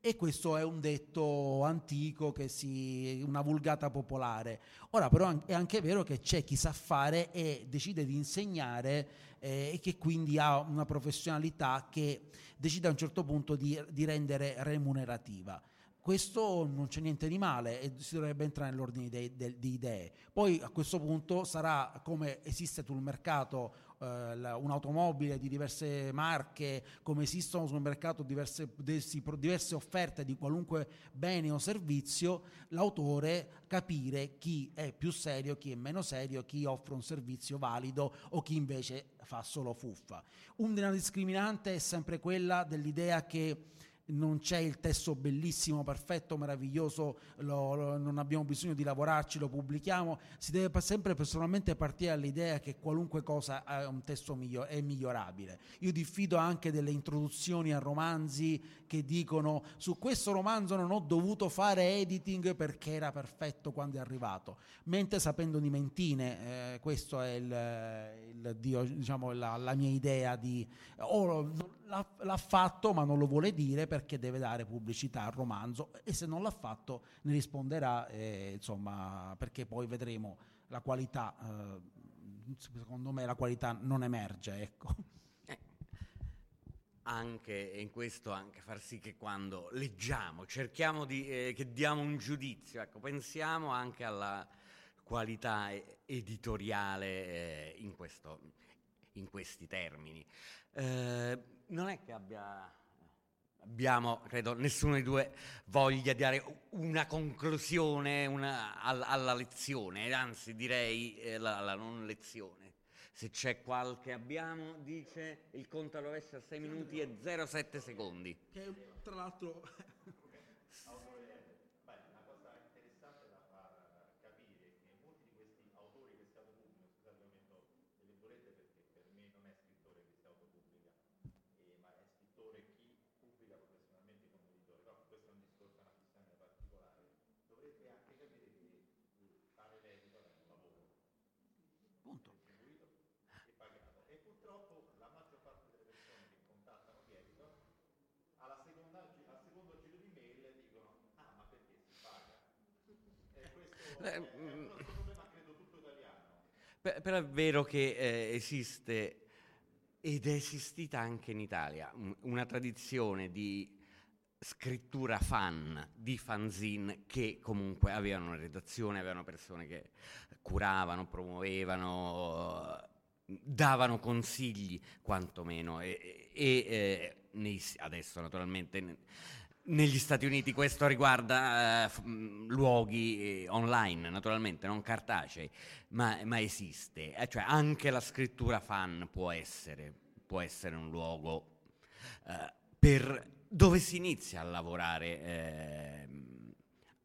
e questo è un detto antico, che si, una vulgata popolare. Ora però è anche vero che c'è chi sa fare e decide di insegnare eh, e che quindi ha una professionalità che decide a un certo punto di, di rendere remunerativa. Questo non c'è niente di male e si dovrebbe entrare nell'ordine di, di, di idee. Poi a questo punto sarà, come esiste sul mercato un'automobile di diverse marche, come esistono sul mercato diverse, diverse offerte di qualunque bene o servizio, l'autore capire chi è più serio, chi è meno serio, chi offre un servizio valido o chi invece fa solo fuffa. Una discriminante è sempre quella dell'idea che non c'è il testo bellissimo, perfetto, meraviglioso, lo, lo, non abbiamo bisogno di lavorarci, lo pubblichiamo. Si deve sempre personalmente partire dall'idea che qualunque cosa è un testo miglior- è migliorabile. Io diffido anche delle introduzioni a romanzi che dicono: su questo romanzo non ho dovuto fare editing perché era perfetto quando è arrivato, mentre sapendo di mentine. Eh, questo è il, il, diciamo, la, la mia idea di oh, l'ha, l'ha fatto ma non lo vuole dire perché deve dare pubblicità al romanzo, e se non l'ha fatto ne risponderà, eh, insomma, perché poi vedremo la qualità. Eh, secondo me la qualità non emerge, ecco. Eh, anche in questo, anche far sì che quando leggiamo cerchiamo di eh, che diamo un giudizio, ecco, pensiamo anche alla qualità editoriale eh, in questo, in questi termini. Eh, non è che abbia Abbiamo, credo, nessuno dei due voglia di dare una conclusione una, alla, alla lezione, anzi direi eh, la, la non lezione. Se c'è qualche, abbiamo, dice, il conto all'rovescio a sei minuti e zero sette secondi. Che tra l'altro... P- però è vero che eh, esiste, ed è esistita anche in Italia, m- una tradizione di scrittura fan, di fanzine, che comunque avevano una redazione, avevano persone che curavano, promuovevano, davano consigli quantomeno, e, e eh, nei, adesso naturalmente... Ne, Negli Stati Uniti questo riguarda eh, f- luoghi eh, online, naturalmente, non cartacei, ma, ma esiste. Eh, cioè anche la scrittura fan può essere, può essere un luogo eh, per dove si inizia a lavorare eh,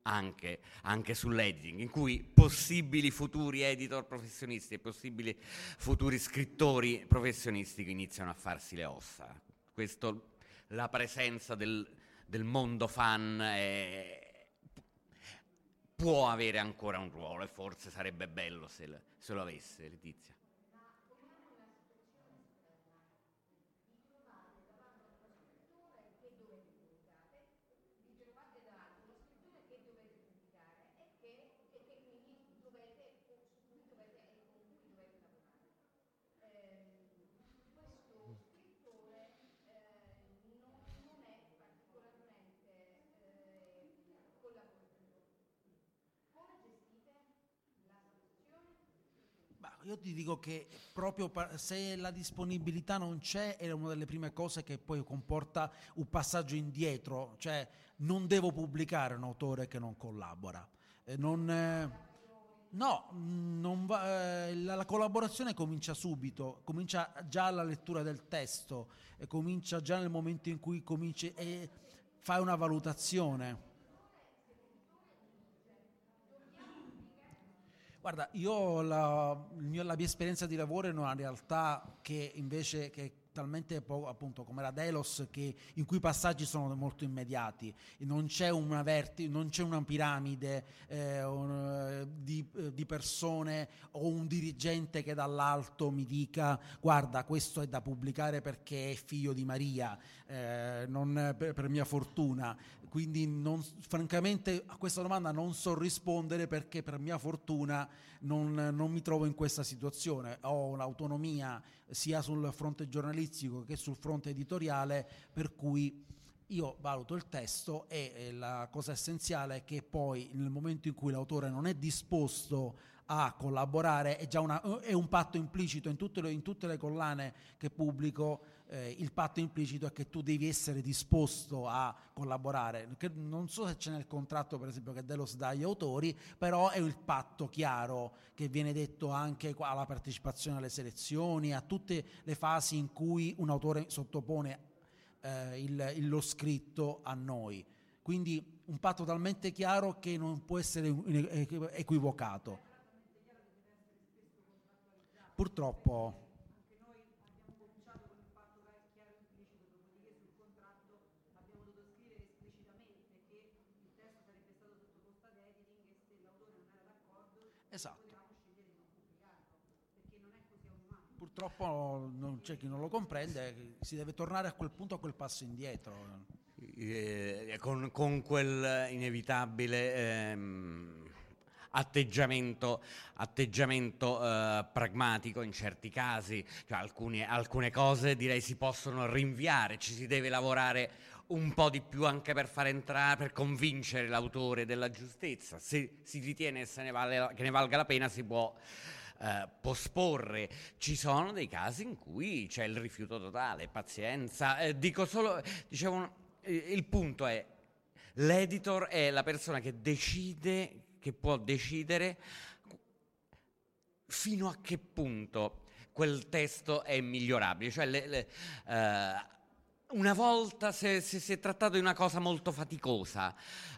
anche, anche sull'editing, in cui possibili futuri editor professionisti e possibili futuri scrittori professionisti che iniziano a farsi le ossa. Questo, la presenza del... del mondo fan eh, può avere ancora un ruolo, e forse sarebbe bello se, l- se lo avesse. Letizia. Io ti dico che proprio se la disponibilità non c'è è una delle prime cose che poi comporta un passaggio indietro, cioè non devo pubblicare un autore che non collabora, non... Eh... No, non va, eh, la, la collaborazione comincia subito, comincia già alla lettura del testo, e comincia già nel momento in cui cominci e fai una valutazione. Guarda, io la, la mia esperienza di lavoro è una realtà che invece... che talmente poco, appunto, come la Delos, che in cui i passaggi sono molto immediati, non c'è una verti, non c'è una piramide eh, un, di, di persone o un dirigente che dall'alto mi dica guarda questo è da pubblicare perché è figlio di Maria, eh, non per, per mia fortuna, quindi non, francamente a questa domanda non so rispondere perché per mia fortuna non, non mi trovo in questa situazione, ho un'autonomia sia sul fronte giornalistico che sul fronte editoriale, per cui io valuto il testo e la cosa essenziale è che poi nel momento in cui l'autore non è disposto a collaborare è già una, è un patto implicito in tutte le, in tutte le collane che pubblico, eh, il patto implicito è che tu devi essere disposto a collaborare, che non so se c'è nel contratto per esempio che Delos dà agli autori, però è il patto chiaro che viene detto anche alla partecipazione alle selezioni, a tutte le fasi in cui un autore sottopone eh, il, il, lo scritto a noi, quindi un patto talmente chiaro che non può essere equivocato. Purtroppo. Anche noi abbiamo cominciato con il patto chiaro e implicito, dopodiché sul contratto abbiamo dovuto scrivere esplicitamente che il testo sarebbe stato sottoposto ad editing e se l'autore non era d'accordo, esatto, potevamo scegliere di non pubblicarlo, perché non è così automatico. Purtroppo non c'è chi non lo comprende, si deve tornare a quel punto, a quel passo indietro. Eh, con, con quel inevitabile... Ehm... atteggiamento, atteggiamento eh, pragmatico in certi casi, cioè alcune, alcune cose direi si possono rinviare, ci si deve lavorare un po' di più anche per far entrare, per convincere l'autore della giustezza, se si ritiene se ne vale, che ne valga la pena si può eh, posporre, ci sono dei casi in cui c'è il rifiuto totale, pazienza, eh, dico solo, dicevo, il punto è l'editor è la persona che decide, che può decidere fino a che punto quel testo è migliorabile, cioè le, le, uh, una volta se, se si è trattato di una cosa molto faticosa,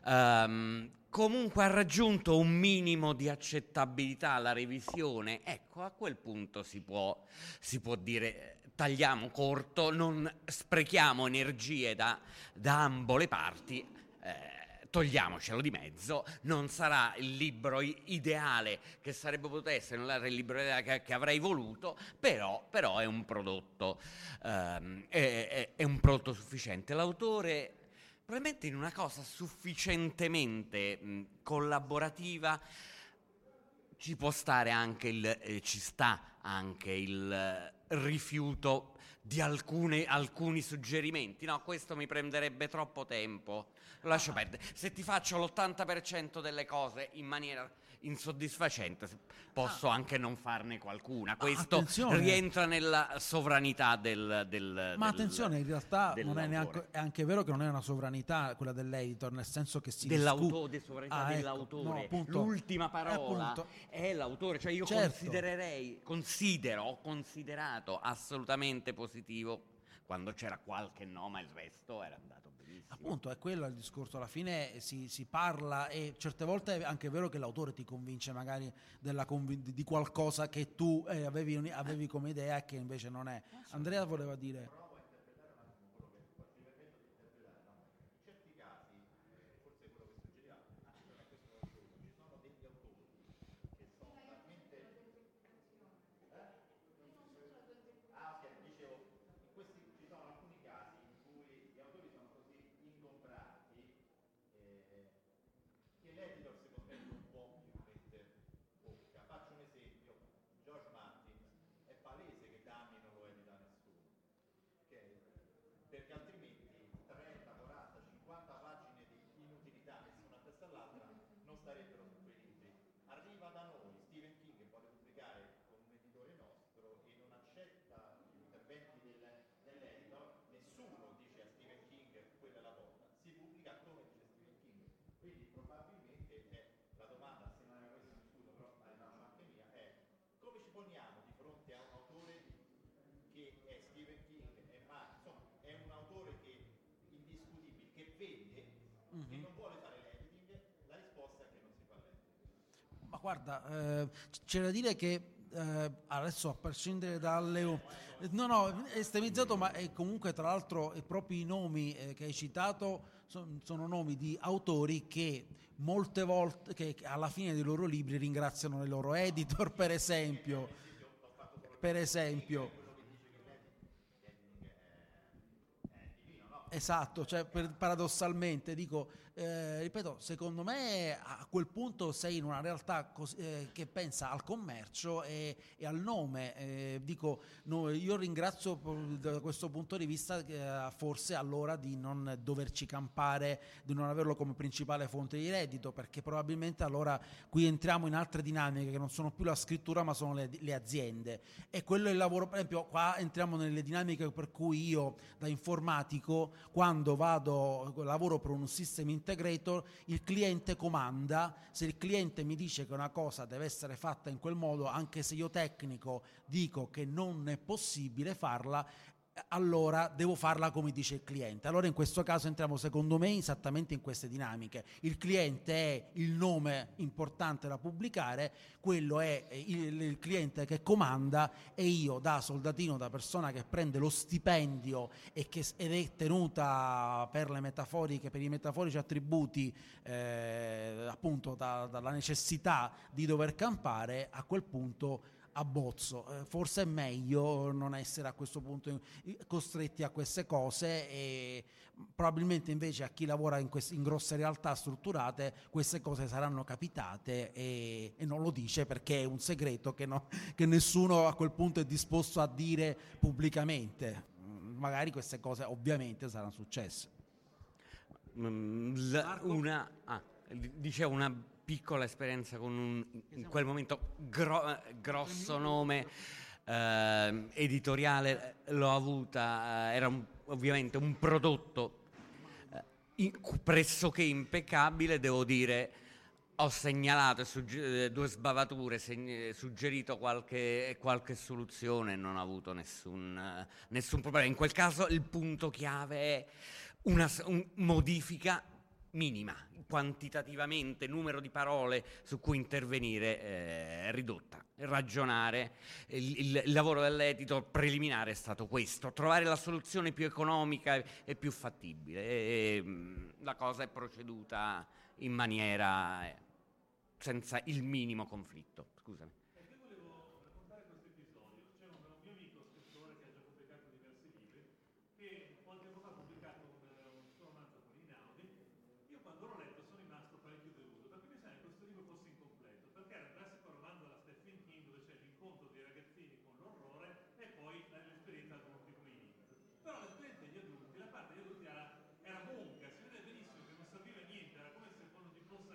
um, comunque ha raggiunto un minimo di accettabilità alla revisione, ecco a quel punto si può, si può dire tagliamo corto, non sprechiamo energie da, da ambo le parti, eh, togliamocelo di mezzo, non sarà il libro ideale che sarebbe potuto essere, non era il libro ideale che, che avrei voluto, però, però è un prodotto ehm, è, è, è un prodotto sufficiente. L'autore probabilmente in una cosa sufficientemente mh, collaborativa ci può stare anche il eh, ci sta anche il eh, rifiuto di alcune, alcuni suggerimenti, no, questo mi prenderebbe troppo tempo, lascio perdere, se ti faccio l'ottanta per cento delle cose in maniera insoddisfacente posso ah. anche non farne qualcuna, questo attenzione. Rientra nella sovranità del, del ma del, attenzione in realtà non è, neanche, è anche vero che non è una sovranità quella dell'editor, nel senso che si dell'autore discu- sovranità ah, dell'autore ecco. No, l'ultima parola eh, è l'autore, cioè io certo. considererei considero ho considerato assolutamente positivo quando c'era qualche no, ma il resto era andato benissimo. Appunto, è quello il discorso, alla fine si, si parla e certe volte è anche vero che l'autore ti convince magari della convin- di qualcosa che tu eh, avevi, avevi come idea e che invece non è. Andrea voleva dire... non starebbero su quei libri. Arriva da noi Stephen King che vuole pubblicare con Quindi probabilmente eh, la domanda, se non è questa mi scuso, però è anche mia, è come ci poniamo di fronte a un autore che è Stephen King, è Marx, insomma è un autore che indiscutibile, che vende, mm-hmm. che non vuole fare l'editing, la risposta è che non si fa l'editing. Ma guarda, eh, c'è da dire che Eh, adesso a prescindere dalle no no estremizzato, ma è comunque, tra l'altro, i propri nomi eh, che hai citato sono, sono nomi di autori che molte volte che alla fine dei loro libri ringraziano i loro editor, per esempio per esempio esatto, cioè per, paradossalmente dico, eh, ripeto, secondo me a quel punto sei in una realtà cos- eh, che pensa al commercio e, e al nome, eh, dico, no, io ringrazio da questo punto di vista eh, forse allora di non doverci campare, di non averlo come principale fonte di reddito, perché probabilmente allora qui entriamo in altre dinamiche che non sono più la scrittura ma sono le, le aziende, e quello è il lavoro. Per esempio qua entriamo nelle dinamiche per cui io da informatico, quando vado lavoro per un system integrator, il cliente comanda. Se il cliente mi dice che una cosa deve essere fatta in quel modo, anche se io tecnico dico che non è possibile farla, allora devo farla come dice il cliente. Allora in questo caso entriamo secondo me esattamente in queste dinamiche. Il cliente è il nome importante da pubblicare, quello è il, il cliente che comanda, e io da soldatino, da persona che prende lo stipendio e che ed è tenuta per le metaforiche, per i metaforici attributi eh, appunto da, dalla necessità di dover campare, a quel punto abbozzo. Forse è meglio non essere a questo punto costretti a queste cose, e probabilmente invece a chi lavora in, queste, in grosse realtà strutturate queste cose saranno capitate e, e non lo dice perché è un segreto che, no, che nessuno a quel punto è disposto a dire pubblicamente. Magari queste cose ovviamente saranno successe. La, una ah, dicevo una piccola esperienza con un, in quel momento, gro- grosso nome eh, editoriale, l'ho avuta, era un, ovviamente un prodotto eh, in, pressoché impeccabile, devo dire. Ho segnalato sugge- due sbavature, seg- suggerito qualche, qualche soluzione, non ho avuto nessun, nessun problema. In quel caso il punto chiave è una un, modifica minima, quantitativamente, numero di parole su cui intervenire eh, ridotta, ragionare. Il, il, il lavoro dell'editor preliminare è stato questo, trovare la soluzione più economica e, e più fattibile, e, e, la cosa è proceduta in maniera eh, senza il minimo conflitto. Scusami. E io volevo raccontare questo episodio. C'era un mio amico scrittore che ha già pubblicato diversi libri, che qualche tempo fa ha pubblicato un suo romanzo con Inaudi. Io quando l'ho letto sono rimasto parecchio deluso, perché pensavo che questo libro fosse incompleto, perché era un classico romanzo della Stephen King dove c'è l'incontro dei ragazzini con l'orrore e poi l'esperienza degli adulti come i libri. Però l'esperienza degli adulti, la parte degli adulti era, era monca, si vede benissimo che non serviva niente, era come se quando ci fosse.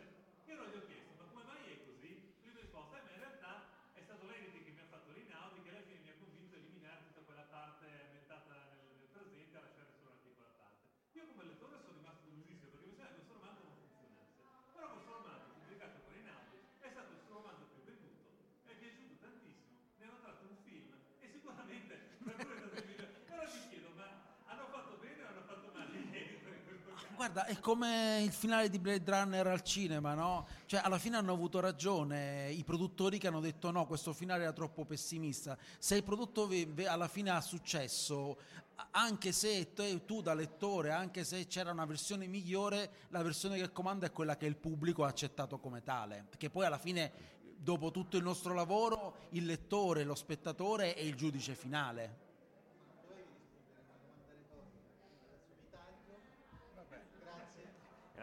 Io non gli ho chiesto, ma come mai è così? Lui mi ha risposto, eh, ma in realtà è stato l'editing che mi ha fatto l'Inaudi, che alla fine mi ha convinto a eliminare tutta quella parte ambientata nel, nel presente e a lasciare solo una piccola parte. Io come lettore sono rimasto delusissimo, perché mi sa che questo romanzo non funzionasse. Però questo romanzo, pubblicato con Einaudi, è stato il suo romanzo più venduto, mi è piaciuto tantissimo, ne hanno tratto un film e sicuramente per quello è stato il video. Però mi chiedo, ma hanno fatto bene o hanno fatto male gli editor in questo caso? Guarda, è come il finale di Blade Runner al cinema, no? Cioè, alla fine hanno avuto ragione i produttori che hanno detto no, questo finale era troppo pessimista. Se il prodotto alla fine ha successo, anche se tu da lettore, anche se c'era una versione migliore, la versione che comanda è quella che il pubblico ha accettato come tale. Perché poi alla fine, dopo tutto il nostro lavoro, il lettore, lo spettatore è il giudice finale.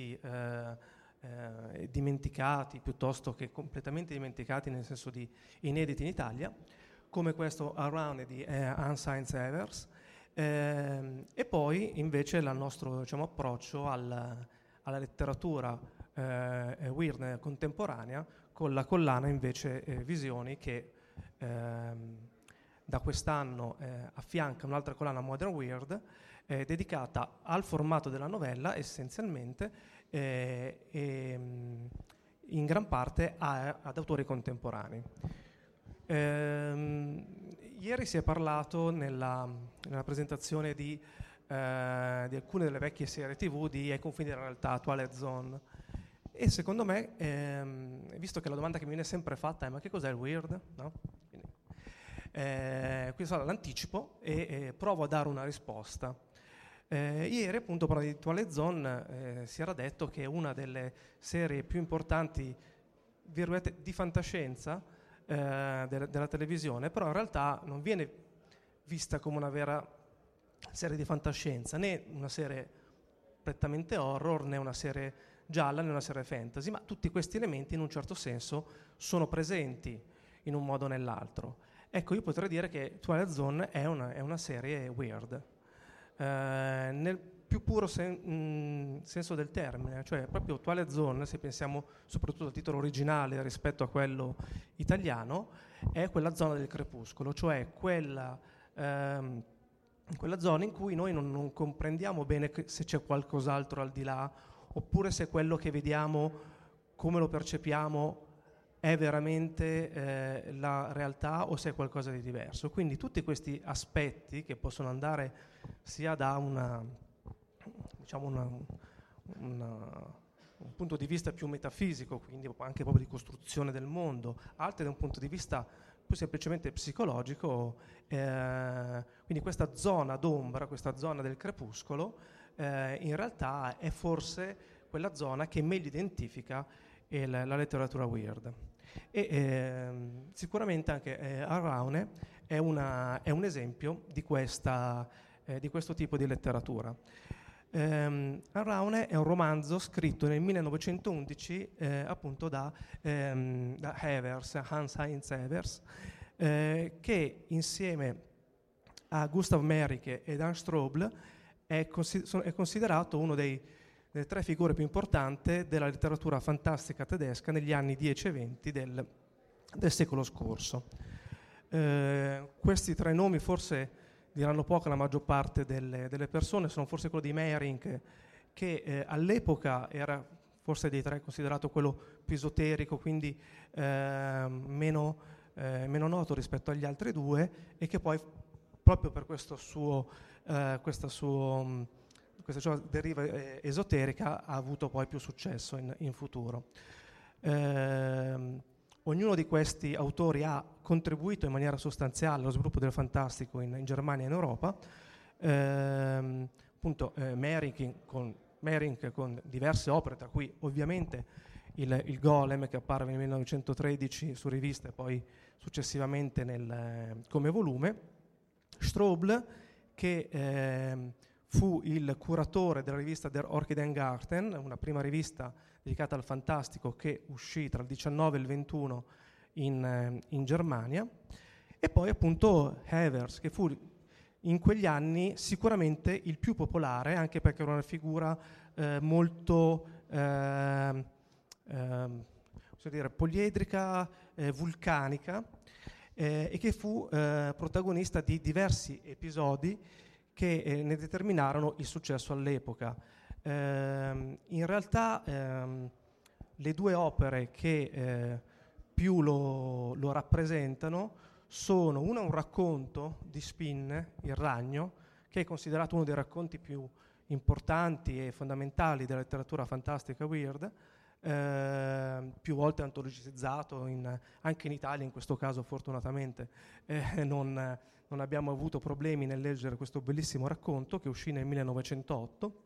scoperti, eh, eh, dimenticati, piuttosto che completamente dimenticati, nel senso di inediti in Italia, come questo Alraune di eh, Hanns Heinz Ewers, eh, e poi invece il nostro, diciamo, approccio al, alla letteratura eh, weird contemporanea, con la collana invece eh, Visioni, che eh, da quest'anno eh, affianca un'altra collana, Modern Weird, eh, dedicata al formato della novella essenzialmente, eh, e in gran parte a, ad autori contemporanei. Eh, ieri si è parlato nella, nella presentazione di, eh, di alcune delle vecchie serie tivù di Ai confini della realtà, Twilight Zone, e secondo me, ehm, visto che la domanda che mi viene sempre fatta è: ma che cos'è il weird? No? Quindi, eh, quindi so, l'anticipo e eh, provo a dare una risposta. Eh, ieri, appunto, parlando di Twilight Zone, eh, si era detto che una delle serie più importanti, virgolette, di fantascienza eh, della, della televisione, però in realtà non viene vista come una vera serie di fantascienza, né una serie prettamente horror, né una serie gialla, né una serie fantasy, ma tutti questi elementi in un certo senso sono presenti in un modo o nell'altro. Ecco, io potrei dire che Twilight Zone è una, è una serie weird, eh, nel più puro sen- mh, senso del termine, cioè proprio Twilight Zone, se pensiamo soprattutto al titolo originale rispetto a quello italiano, è quella zona del crepuscolo, cioè quella, ehm, quella zona in cui noi non, non comprendiamo bene se c'è qualcos'altro al di là, oppure se quello che vediamo, come lo percepiamo, è veramente eh, la realtà o se è qualcosa di diverso. Quindi tutti questi aspetti, che possono andare sia da una, diciamo una, una, un punto di vista più metafisico, quindi anche proprio di costruzione del mondo, altri da un punto di vista più semplicemente psicologico, eh, quindi questa zona d'ombra, questa zona del crepuscolo, Eh, in realtà è forse quella zona che meglio identifica il, la letteratura weird. E ehm, sicuramente anche eh, Alraune è, una, è un esempio di, questa, eh, di questo tipo di letteratura. Ehm, Alraune è un romanzo scritto nel millenovecentoundici eh, appunto da, ehm, da Ewers, Hanns Heinz Ewers, eh, che insieme a Gustav Meyrink e Dan Strobl è considerato uno dei, delle tre figure più importanti della letteratura fantastica tedesca negli anni dieci e venti del, del secolo scorso. Eh, questi tre nomi forse diranno poco alla maggior parte delle, delle persone, sono forse quello di Meyrink, che eh, all'epoca era forse dei tre considerato quello più esoterico, quindi eh, meno, eh, meno noto rispetto agli altri due, e che poi proprio per questo suo Uh, questa sua um, questa deriva eh, esoterica ha avuto poi più successo in, in futuro. Uh, ognuno di questi autori ha contribuito in maniera sostanziale allo sviluppo del fantastico in, in Germania e in Europa. Uh, appunto, eh, Meyrink con, Meyrink con diverse opere, tra cui ovviamente il, il Golem, che apparve nel millenovecentotredici su rivista e poi successivamente nel, eh, come volume. Strobl, che eh, fu il curatore della rivista Der Orchideengarten, una prima rivista dedicata al fantastico che uscì tra il diciannove e il ventuno in, in Germania, e poi appunto Ewers, che fu in quegli anni sicuramente il più popolare, anche perché era una figura eh, molto eh, eh, dire, poliedrica, eh, vulcanica, Eh, e che fu eh, protagonista di diversi episodi che eh, ne determinarono il successo all'epoca. Eh, in realtà ehm, le due opere che eh, più lo, lo rappresentano sono una un racconto di Spinne, Il ragno, che è considerato uno dei racconti più importanti e fondamentali della letteratura fantastica weird, Eh, più volte antologizzato in, anche in Italia. In questo caso fortunatamente eh, non, non abbiamo avuto problemi nel leggere questo bellissimo racconto, che uscì nel millenovecentootto.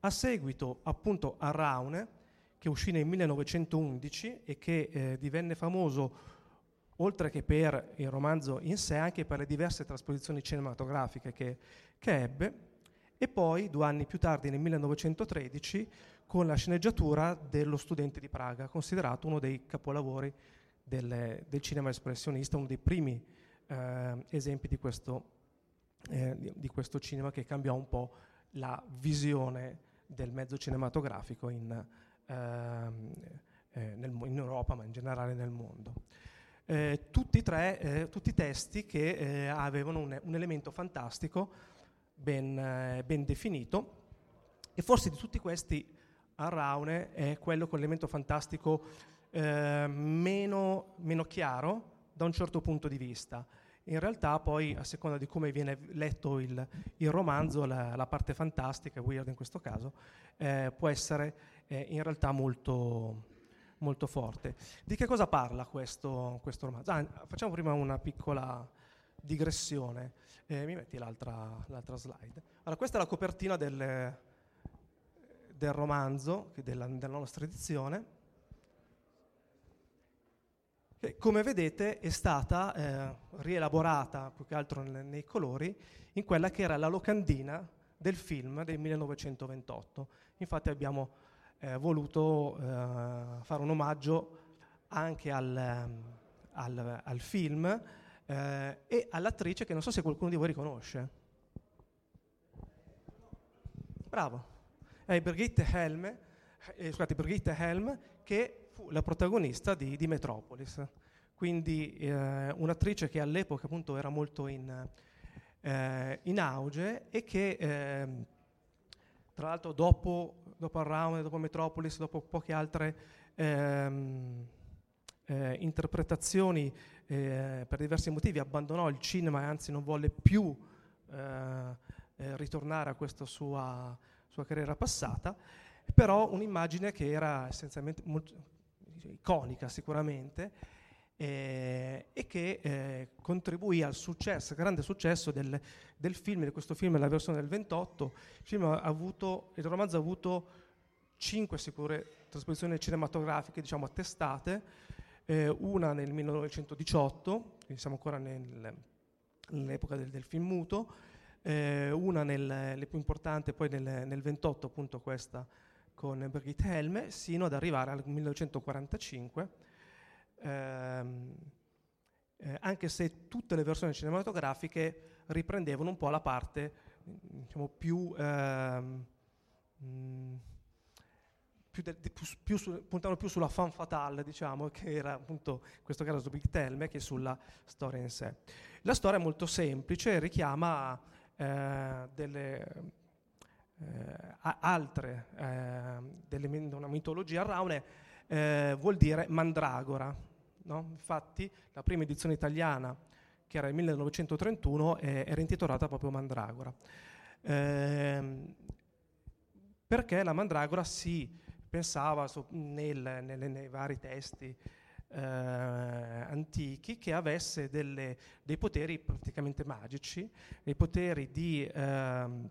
A seguito appunto Alraune, che uscì nel millenovecentoundici e che eh, divenne famoso, oltre che per il romanzo in sé, anche per le diverse trasposizioni cinematografiche che, che ebbe, e poi due anni più tardi, nel millenovecentotredici, con la sceneggiatura dello Studente di Praga, considerato uno dei capolavori del, del cinema espressionista, uno dei primi eh, esempi di questo, eh, di questo cinema che cambiò un po' la visione del mezzo cinematografico in, eh, eh, nel, in Europa, ma in generale nel mondo. Eh, tutti, tre, eh, tutti i testi che eh, avevano un, un elemento fantastico ben, eh, ben definito, e forse di tutti questi Alraune è quello con l'elemento fantastico eh, meno, meno chiaro da un certo punto di vista. In realtà poi, a seconda di come viene letto il, il romanzo, la, la parte fantastica, weird in questo caso, eh, può essere eh, in realtà molto... molto forte. Di che cosa parla questo, questo romanzo? Ah, facciamo prima una piccola digressione. Eh, mi metti l'altra, l'altra slide. Allora, questa è la copertina del, del romanzo, della, della nostra edizione, che come vedete è stata eh, rielaborata più che altro nei, nei colori in quella che era la locandina del film del millenovecentoventotto. Infatti abbiamo Eh, voluto eh, fare un omaggio anche al, al, al film eh, e all'attrice che non so se qualcuno di voi riconosce. Bravo, è Brigitte Helm, eh, scusate, Brigitte Helm, che fu la protagonista di, di Metropolis. Quindi eh, un'attrice che all'epoca appunto era molto in, eh, in auge e che eh, tra l'altro dopo dopo Raune, dopo Metropolis, dopo poche altre ehm, eh, interpretazioni, eh, per diversi motivi abbandonò il cinema e anzi non volle più eh, eh, ritornare a questa sua, sua carriera passata, però un'immagine che era essenzialmente molto iconica sicuramente eh, e che eh, contribuì al successo, grande successo del, del film, di questo film, la versione del ventotto. Il film ha avuto, il romanzo ha avuto cinque sicure trasposizioni cinematografiche, diciamo attestate, eh, una nel millenovecentodiciotto, quindi siamo ancora nel, nell'epoca del, del film muto, eh, una nel, le più importante poi nel, nel ventotto, appunto questa con Brigitte Helm, sino ad arrivare al millenovecentoquarantacinque, ehm, eh, anche se tutte le versioni cinematografiche riprendevano un po' la parte, diciamo, più, ehm, mh, più, de, di, più, più su, puntavano più sulla fan fatale, diciamo, che era appunto in questo caso su Big Telme, che sulla storia in sé. La storia è molto semplice, richiama eh, delle eh, altre, eh, delle, una mitologia. Raune eh, vuol dire Mandragora, no? Infatti la prima edizione italiana, che era il millenovecentotrentuno, eh, era intitolata proprio Mandragora. Eh, perché la Mandragora si pensava so, nel, nelle, nei vari testi eh, antichi che avesse delle, dei poteri praticamente magici, dei poteri di, eh,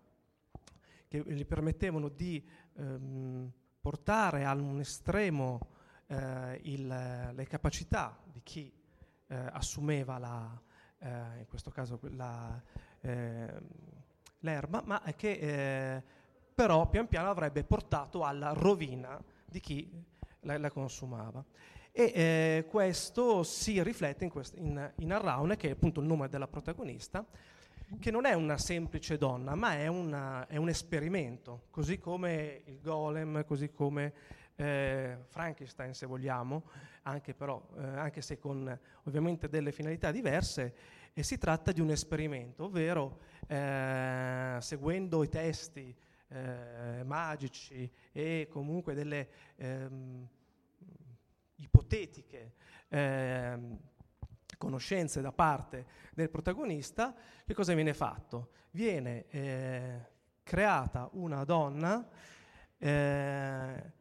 che gli permettevano di eh, portare a un estremo eh, il, le capacità di chi eh, assumeva la Eh, in questo caso la, eh, l'erba, ma che eh, però pian piano avrebbe portato alla rovina di chi la, la consumava. E eh, questo si riflette in, quest- in, in Alraune, che è appunto il nome della protagonista, che non è una semplice donna, ma è, una, è un esperimento, così come il golem, così come Eh, Frankenstein se vogliamo, anche, però, eh, anche se con ovviamente delle finalità diverse, e si tratta di un esperimento, ovvero eh, seguendo i testi eh, magici e comunque delle ehm, ipotetiche ehm, conoscenze da parte del protagonista, che cosa viene fatto? Viene eh, creata una donna eh,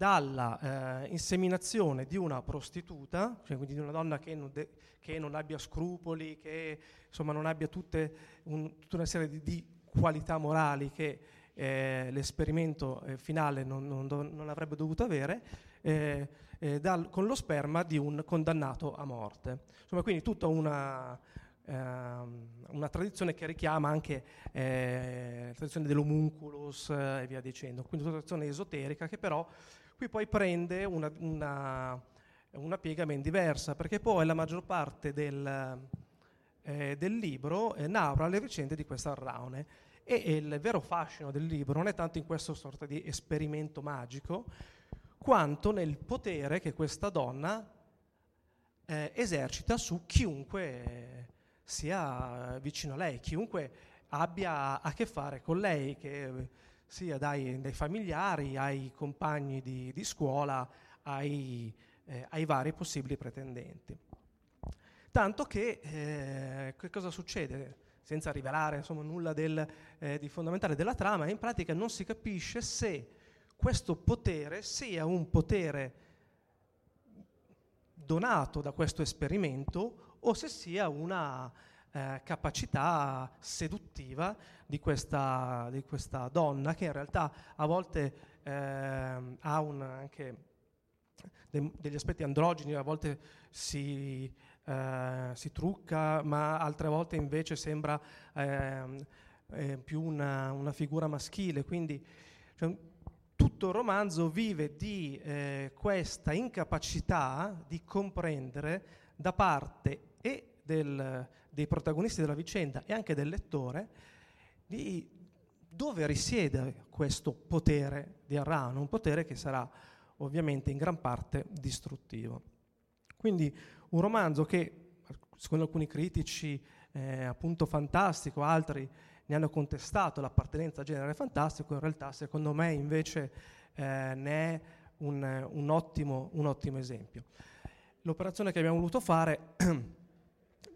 dalla eh, inseminazione di una prostituta, cioè quindi di una donna che non, de- che non abbia scrupoli, che insomma non abbia tutte un, tutta una serie di, di qualità morali che eh, l'esperimento eh, finale non, non, do- non avrebbe dovuto avere, eh, eh, dal, con lo sperma di un condannato a morte. Insomma, quindi tutta una, ehm, una tradizione che richiama anche eh, la tradizione dell'homunculus eh, e via dicendo, quindi una tradizione esoterica che però qui poi prende una, una, una piega ben diversa, perché poi la maggior parte del, eh, del libro eh, narra le vicende di questa Alraune. E il vero fascino del libro non è tanto in questa sorta di esperimento magico, quanto nel potere che questa donna eh, esercita su chiunque sia vicino a lei, chiunque abbia a che fare con lei, che sia dai, dai familiari, ai compagni di, di scuola, ai, eh, ai vari possibili pretendenti. Tanto che, eh, che cosa succede? Senza rivelare insomma, nulla del, eh, di fondamentale della trama, in pratica non si capisce se questo potere sia un potere donato da questo esperimento o se sia una eh, capacità seduttiva di questa, di questa donna, che in realtà a volte eh, ha un, anche de- degli aspetti androgeni, a volte si... Uh, si trucca, ma altre volte invece sembra uh, eh, più una, una figura maschile, quindi cioè, tutto il romanzo vive di eh, questa incapacità di comprendere da parte e del, dei protagonisti della vicenda e anche del lettore di dove risiede questo potere di Alraune, un potere che sarà ovviamente in gran parte distruttivo. Quindi un romanzo che, secondo alcuni critici, eh, appunto fantastico, altri ne hanno contestato l'appartenenza al genere fantastico, in realtà secondo me invece eh, ne è un, un, ottimo, un ottimo esempio. L'operazione che abbiamo voluto fare è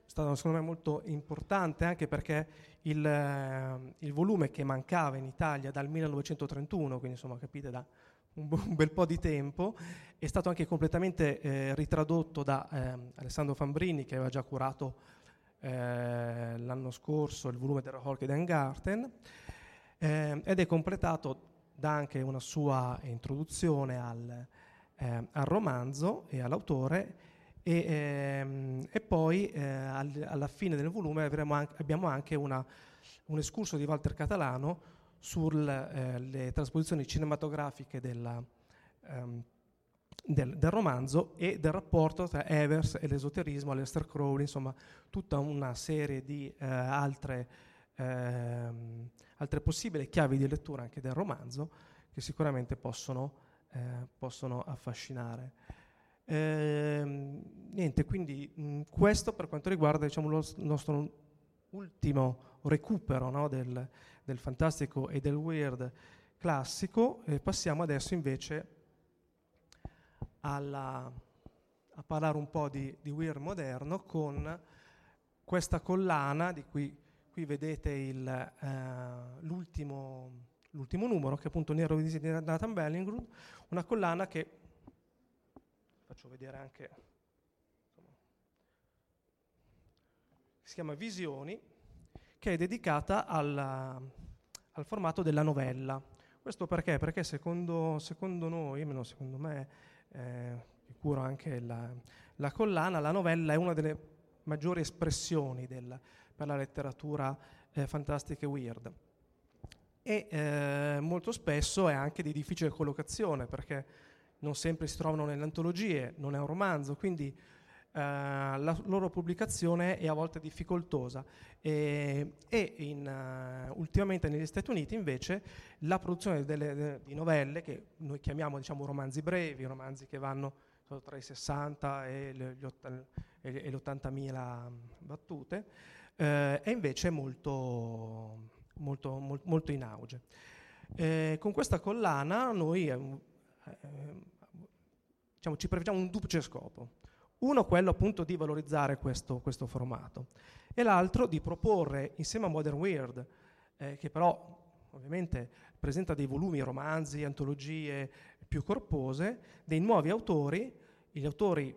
stata secondo me molto importante, anche perché il, eh, il volume che mancava in Italia dal millenovecentotrentuno, quindi insomma capite da... un bel po' di tempo, è stato anche completamente eh, ritradotto da eh, Alessandro Fambrini, che aveva già curato eh, l'anno scorso il volume Der Orchideengarten, eh, ed è completato da anche una sua introduzione al, eh, al romanzo e all'autore, e, eh, e poi eh, al, alla fine del volume avremo anche, abbiamo anche una, un escurso di Walter Catalano sulle eh, trasposizioni cinematografiche della, ehm, del, del romanzo e del rapporto tra Ewers e l'esoterismo, Aleister Crowley, insomma tutta una serie di eh, altre, ehm, altre possibili chiavi di lettura anche del romanzo che sicuramente possono, eh, possono affascinare. Ehm, niente, quindi mh, questo per quanto riguarda diciamo, lo, il nostro ultimo recupero no, del, del fantastico e del weird classico. E passiamo adesso invece alla, a parlare un po' di, di weird moderno con questa collana di cui qui vedete il, eh, l'ultimo, l'ultimo numero, che è appunto Nero visibile di Nathan Ballingrud, una collana che faccio vedere anche, si chiama Visioni, che è dedicata al, al formato della novella. Questo perché? Perché secondo, secondo noi, meno secondo me, eh, sicuro anche la, la collana, la novella è una delle maggiori espressioni del, per la letteratura eh, fantastica e weird. E eh, molto spesso è anche di difficile collocazione, perché non sempre si trovano nelle antologie, non è un romanzo, quindi... Uh, la loro pubblicazione è a volte difficoltosa e, e in, uh, ultimamente negli Stati Uniti invece la produzione delle, de, di novelle, che noi chiamiamo diciamo romanzi brevi, romanzi che vanno tra i sessanta e le, gli otta, e, e le ottantamila battute, uh, è invece molto, molto, mol, molto in auge. Eh, con questa collana noi eh, eh, diciamo, ci prefiggiamo un duplice scopo. Uno quello appunto di valorizzare questo, questo formato e l'altro di proporre insieme a Modern Weird, eh, che però ovviamente presenta dei volumi, romanzi, antologie più corpose, dei nuovi autori, gli autori,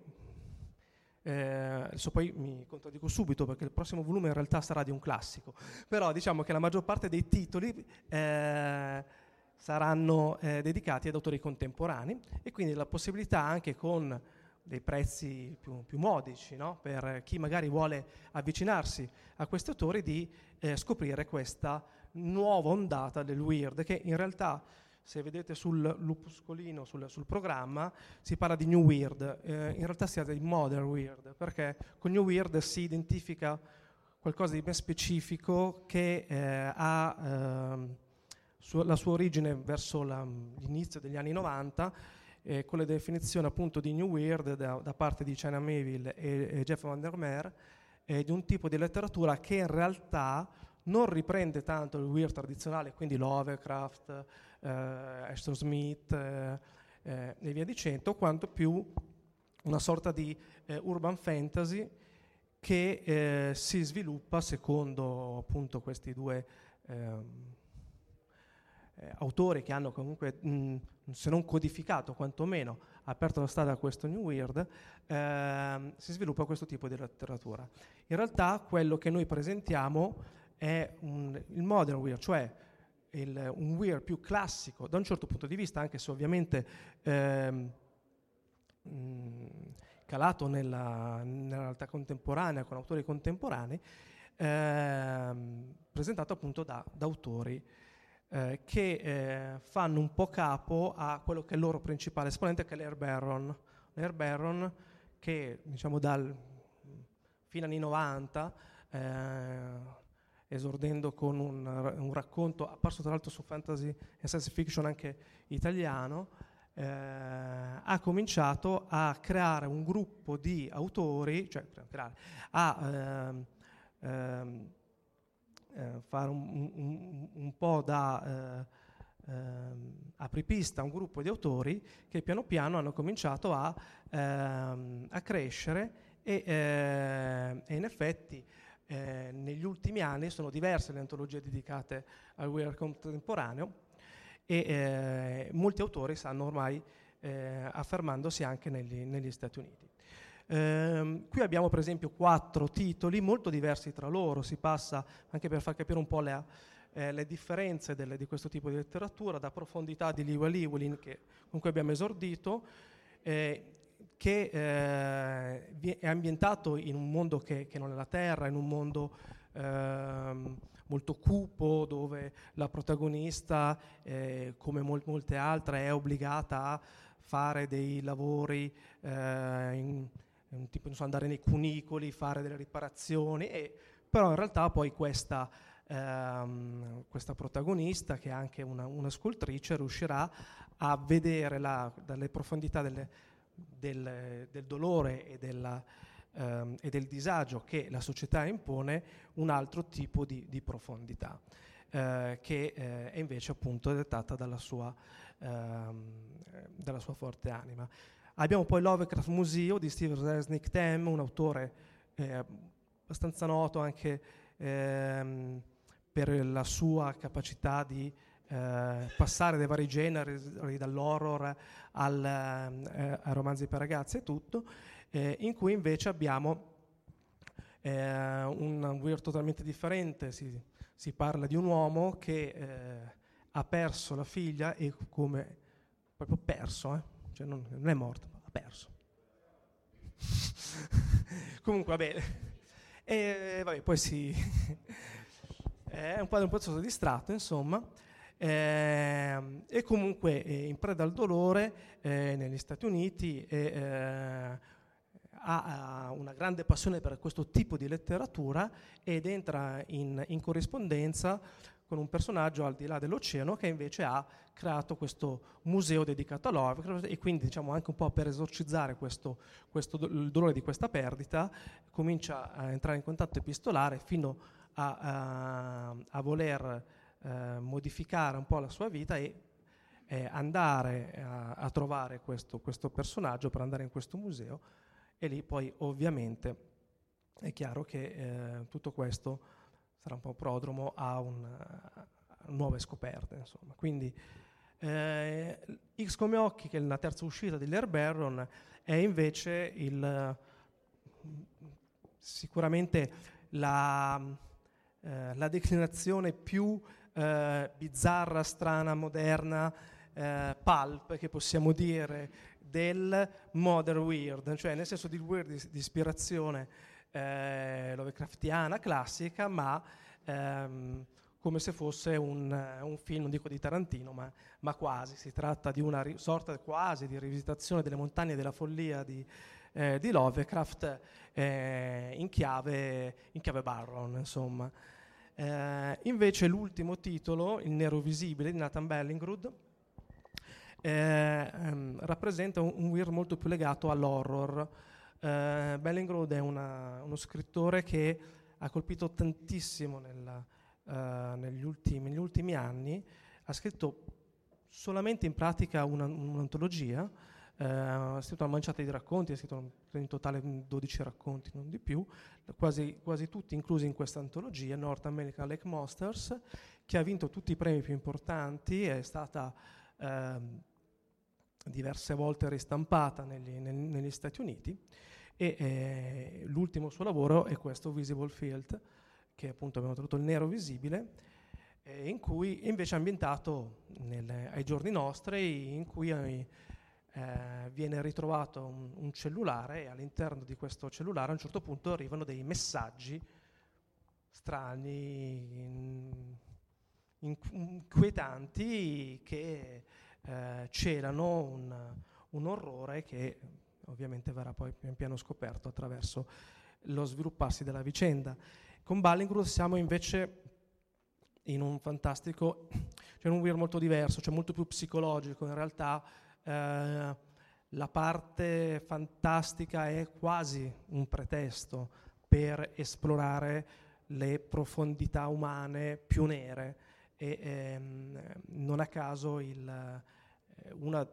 eh, adesso poi mi contraddico subito perché il prossimo volume in realtà sarà di un classico, però diciamo che la maggior parte dei titoli eh, saranno eh, dedicati ad autori contemporanei e quindi la possibilità anche con dei prezzi più, più modici, no? Per chi magari vuole avvicinarsi a questi autori, di eh, scoprire questa nuova ondata del weird, che in realtà, se vedete sul lupuscolino, sul, sul programma, si parla di New Weird, eh, in realtà si ha dei Modern Weird, perché con New Weird si identifica qualcosa di ben specifico che eh, ha eh, su, la sua origine verso la, l'inizio degli anni novanta, Eh, con la definizione appunto di New Weird da, da parte di China Miéville e, e Jeff Van der Meer, eh, di un tipo di letteratura che in realtà non riprende tanto il weird tradizionale, quindi Lovecraft, eh, Astor Smith eh, eh, e via dicendo, quanto più una sorta di eh, urban fantasy che eh, si sviluppa secondo appunto questi due eh, autori che hanno comunque, mh, se non codificato, quantomeno aperto la strada a questo New Weird, ehm, si sviluppa questo tipo di letteratura. In realtà quello che noi presentiamo è un, il Modern Weird, cioè il, un weird più classico da un certo punto di vista, anche se ovviamente ehm, mh, calato nella, nella realtà contemporanea, con autori contemporanei, ehm, presentato appunto da, da autori Eh, che eh, fanno un po' capo a quello che è il loro principale esponente, che è Laird Barron. Laird Barron, che diciamo dal fino agli anni novanta, eh, esordendo con un, un racconto apparso tra l'altro su fantasy e science fiction anche italiano, eh, ha cominciato a creare un gruppo di autori, cioè creare, a ehm, ehm, fare un, un, un po' da eh, eh, apripista a un gruppo di autori che piano piano hanno cominciato a, eh, a crescere e, eh, e in effetti eh, negli ultimi anni sono diverse le antologie dedicate al weird contemporaneo e eh, molti autori stanno ormai eh, affermandosi anche negli, negli Stati Uniti. Um, qui abbiamo per esempio quattro titoli molto diversi tra loro, si passa anche per far capire un po' le, eh, le differenze delle, di questo tipo di letteratura, da Profondità di Liweliwellin, che, con cui abbiamo esordito, eh, che eh, è ambientato in un mondo che, che non è la Terra, in un mondo eh, molto cupo, dove la protagonista, eh, come mol- molte altre, è obbligata a fare dei lavori eh, in, un tipo, non so, andare nei cunicoli, fare delle riparazioni, e, però in realtà poi questa, ehm, questa protagonista, che è anche una, una scultrice, riuscirà a vedere la, dalle profondità delle, del, del dolore e, della, ehm, e del disagio che la società impone un altro tipo di, di profondità, eh, che eh, è invece appunto dettata dalla sua, ehm, dalla sua forte anima. Abbiamo poi Lovecraft Museum di Steve Resnick Them, un autore eh, abbastanza noto anche ehm, per la sua capacità di eh, passare dai vari generi, dall'horror al, eh, a romanzi per ragazze e tutto, eh, in cui invece abbiamo eh, un weird totalmente differente. Si, si parla di un uomo che eh, ha perso la figlia, e come proprio perso, eh? Cioè non, non è morto, ha perso. Comunque va bene. E vabbè, poi si è un po' un po' distratto, insomma. E, e comunque è in preda al dolore eh, negli Stati Uniti, e, eh, ha una grande passione per questo tipo di letteratura ed entra in, in corrispondenza con un personaggio al di là dell'oceano, che invece ha creato questo museo dedicato a Lovecraft, e quindi diciamo anche un po' per esorcizzare questo, questo do- il dolore di questa perdita, comincia a entrare in contatto epistolare fino a, a, a voler eh, modificare un po' la sua vita e eh, andare a, a trovare questo, questo personaggio per andare in questo museo, e lì poi ovviamente è chiaro che eh, tutto questo sarà un po' prodromo a, una, a nuove scoperte, insomma. Quindi eh, X come occhi, che è la terza uscita di Laird Barron, è invece il, sicuramente la, eh, la declinazione più eh, bizzarra, strana, moderna, eh, pulp che possiamo dire del Modern Weird, cioè nel senso di weird di, di ispirazione eh, lovecraftiana classica, ma ehm, come se fosse un, un film, non dico di Tarantino, ma, ma quasi. Si tratta di una ri- sorta quasi di rivisitazione delle montagne della follia di, eh, di Lovecraft eh, in chiave, in chiave Barron, insomma. Eh, invece l'ultimo titolo, Il nero visibile, di Nathan Ballingrud, eh, ehm, rappresenta un, un weird molto più legato all'horror. Eh, Ballingrud è una, uno scrittore che ha colpito tantissimo nella, eh, negli, ultimi, negli ultimi anni. Ha scritto solamente in pratica una, un'antologia, eh, ha scritto una manciata di racconti, ha scritto in totale dodici racconti, non di più, quasi, quasi tutti inclusi in questa antologia, North American Lake Monsters, che ha vinto tutti i premi più importanti, è stata eh, diverse volte ristampata negli, neg- negli Stati Uniti, e eh, l'ultimo suo lavoro è questo Visible Field, che appunto abbiamo tradotto Il nero visibile, eh, in cui invece è ambientato nel, ai giorni nostri, in cui ai, Eh, viene ritrovato un, un cellulare, e all'interno di questo cellulare a un certo punto arrivano dei messaggi strani, inquietanti, che eh, celano un, un orrore che ovviamente verrà poi pian piano scoperto attraverso lo svilupparsi della vicenda. Con Ballingrud siamo invece in un fantastico, cioè in un weird molto diverso, cioè molto più psicologico in realtà. Uh, la parte fantastica è quasi un pretesto per esplorare le profondità umane più nere, e ehm, non a caso il, eh, una,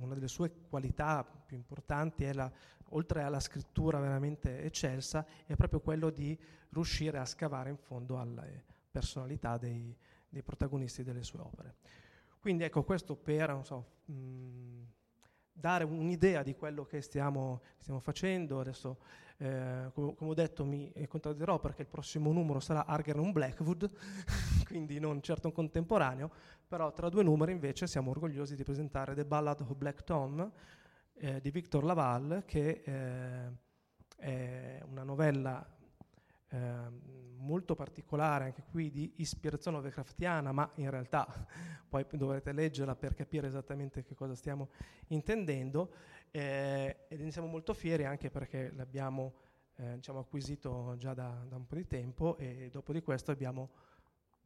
una delle sue qualità più importanti è la, oltre alla scrittura veramente eccelsa, è proprio quello di riuscire a scavare in fondo alle personalità dei, dei protagonisti delle sue opere. Quindi ecco, questo per non so, mh, dare un'idea di quello che stiamo, stiamo facendo. Adesso, eh, com- come ho detto, mi contraddirò, perché il prossimo numero sarà Alraune Blackwood, quindi non certo un contemporaneo, però tra due numeri invece siamo orgogliosi di presentare The Ballad of Black Tom eh, di Victor Laval, che eh, è una novella eh, molto particolare, anche qui di ispirazione lovecraftiana, ma in realtà poi dovrete leggerla per capire esattamente che cosa stiamo intendendo, eh, ed ne siamo molto fieri anche perché l'abbiamo eh, diciamo acquisito già da, da un po' di tempo, e dopo di questo abbiamo,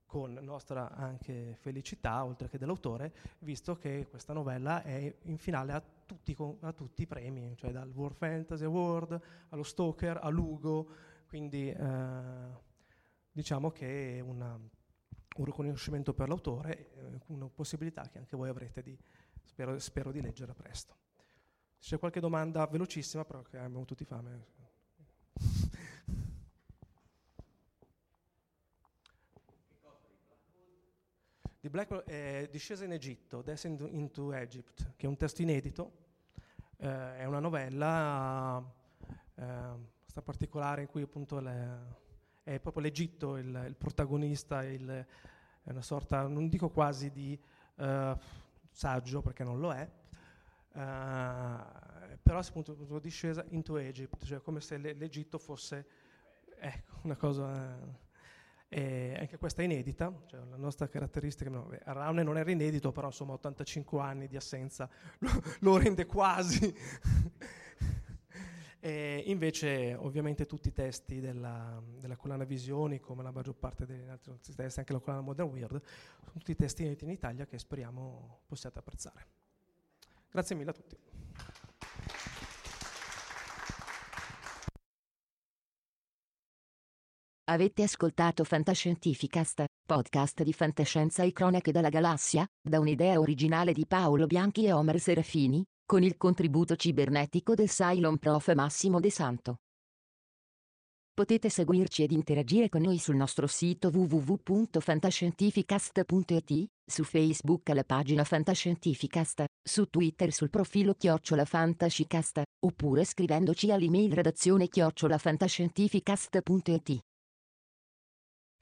con nostra anche felicità oltre che dell'autore, visto che questa novella è in finale a tutti, a tutti i premi, cioè dal World Fantasy Award allo Stoker a Lugo, quindi eh, diciamo che è una, un riconoscimento per l'autore, una possibilità che anche voi avrete di, spero, spero di leggere presto. Se c'è qualche domanda velocissima, però che abbiamo tutti fame. Di Blackwell è Discesa in Egitto, Descent into Egypt, che è un testo inedito, eh, è una novella eh, particolare in cui appunto le... è proprio l'Egitto il, il protagonista, il, è una sorta, non dico quasi di uh, saggio perché non lo è, uh, però appunto discesa into Egypt, cioè come se le, l'Egitto fosse ecco, una cosa, eh, anche questa è inedita, cioè la nostra caratteristica, no, Raune non era inedito, però insomma ottantacinque anni di assenza lo, lo rende quasi... E invece ovviamente tutti i testi della, della collana Visioni, come la maggior parte degli altri testi, anche la collana Modern Weird, sono tutti testi inediti in Italia che speriamo possiate apprezzare. Grazie mille a tutti. Avete ascoltato Fantascientificast, podcast di fantascienza e cronache dalla galassia, da un'idea originale di Paolo Bianchi e Omar Serafini, con il contributo cibernetico del Cylon Prof Massimo De Santo. Potete seguirci ed interagire con noi sul nostro sito w w w punto fantascientificast punto i t, su Facebook alla pagina Fantascientificast, su Twitter sul profilo chiocciola Fantascicast, oppure scrivendoci all'email redazione chiocciola fantascientificast punto i t.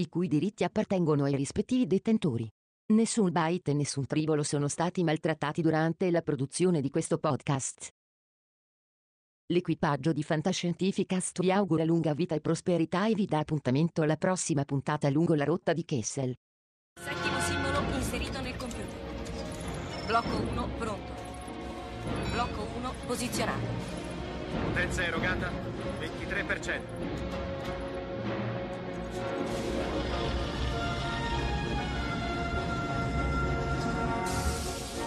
i cui diritti appartengono ai rispettivi detentori. Nessun byte e nessun tribolo sono stati maltrattati durante la produzione di questo podcast. L'equipaggio di Fantascientificast vi augura lunga vita e prosperità e vi dà appuntamento alla prossima puntata lungo la rotta di Kessel. Settimo simbolo inserito nel computer. Blocco uno pronto. Blocco uno posizionato. Potenza erogata ventitré per cento.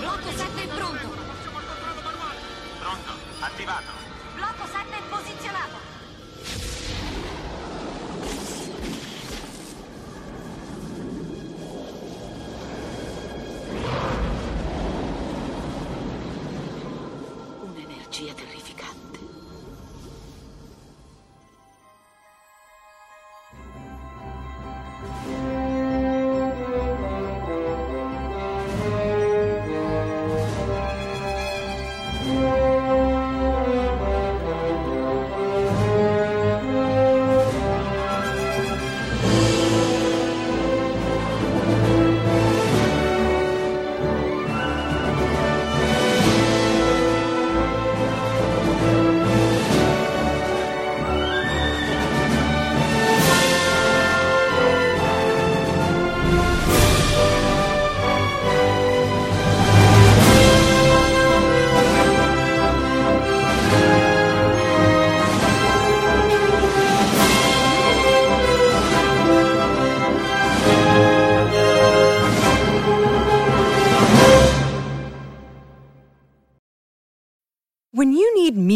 Blocco sette è pronto. Pronto, attivato. Blocco sette posizionato. Terrificante.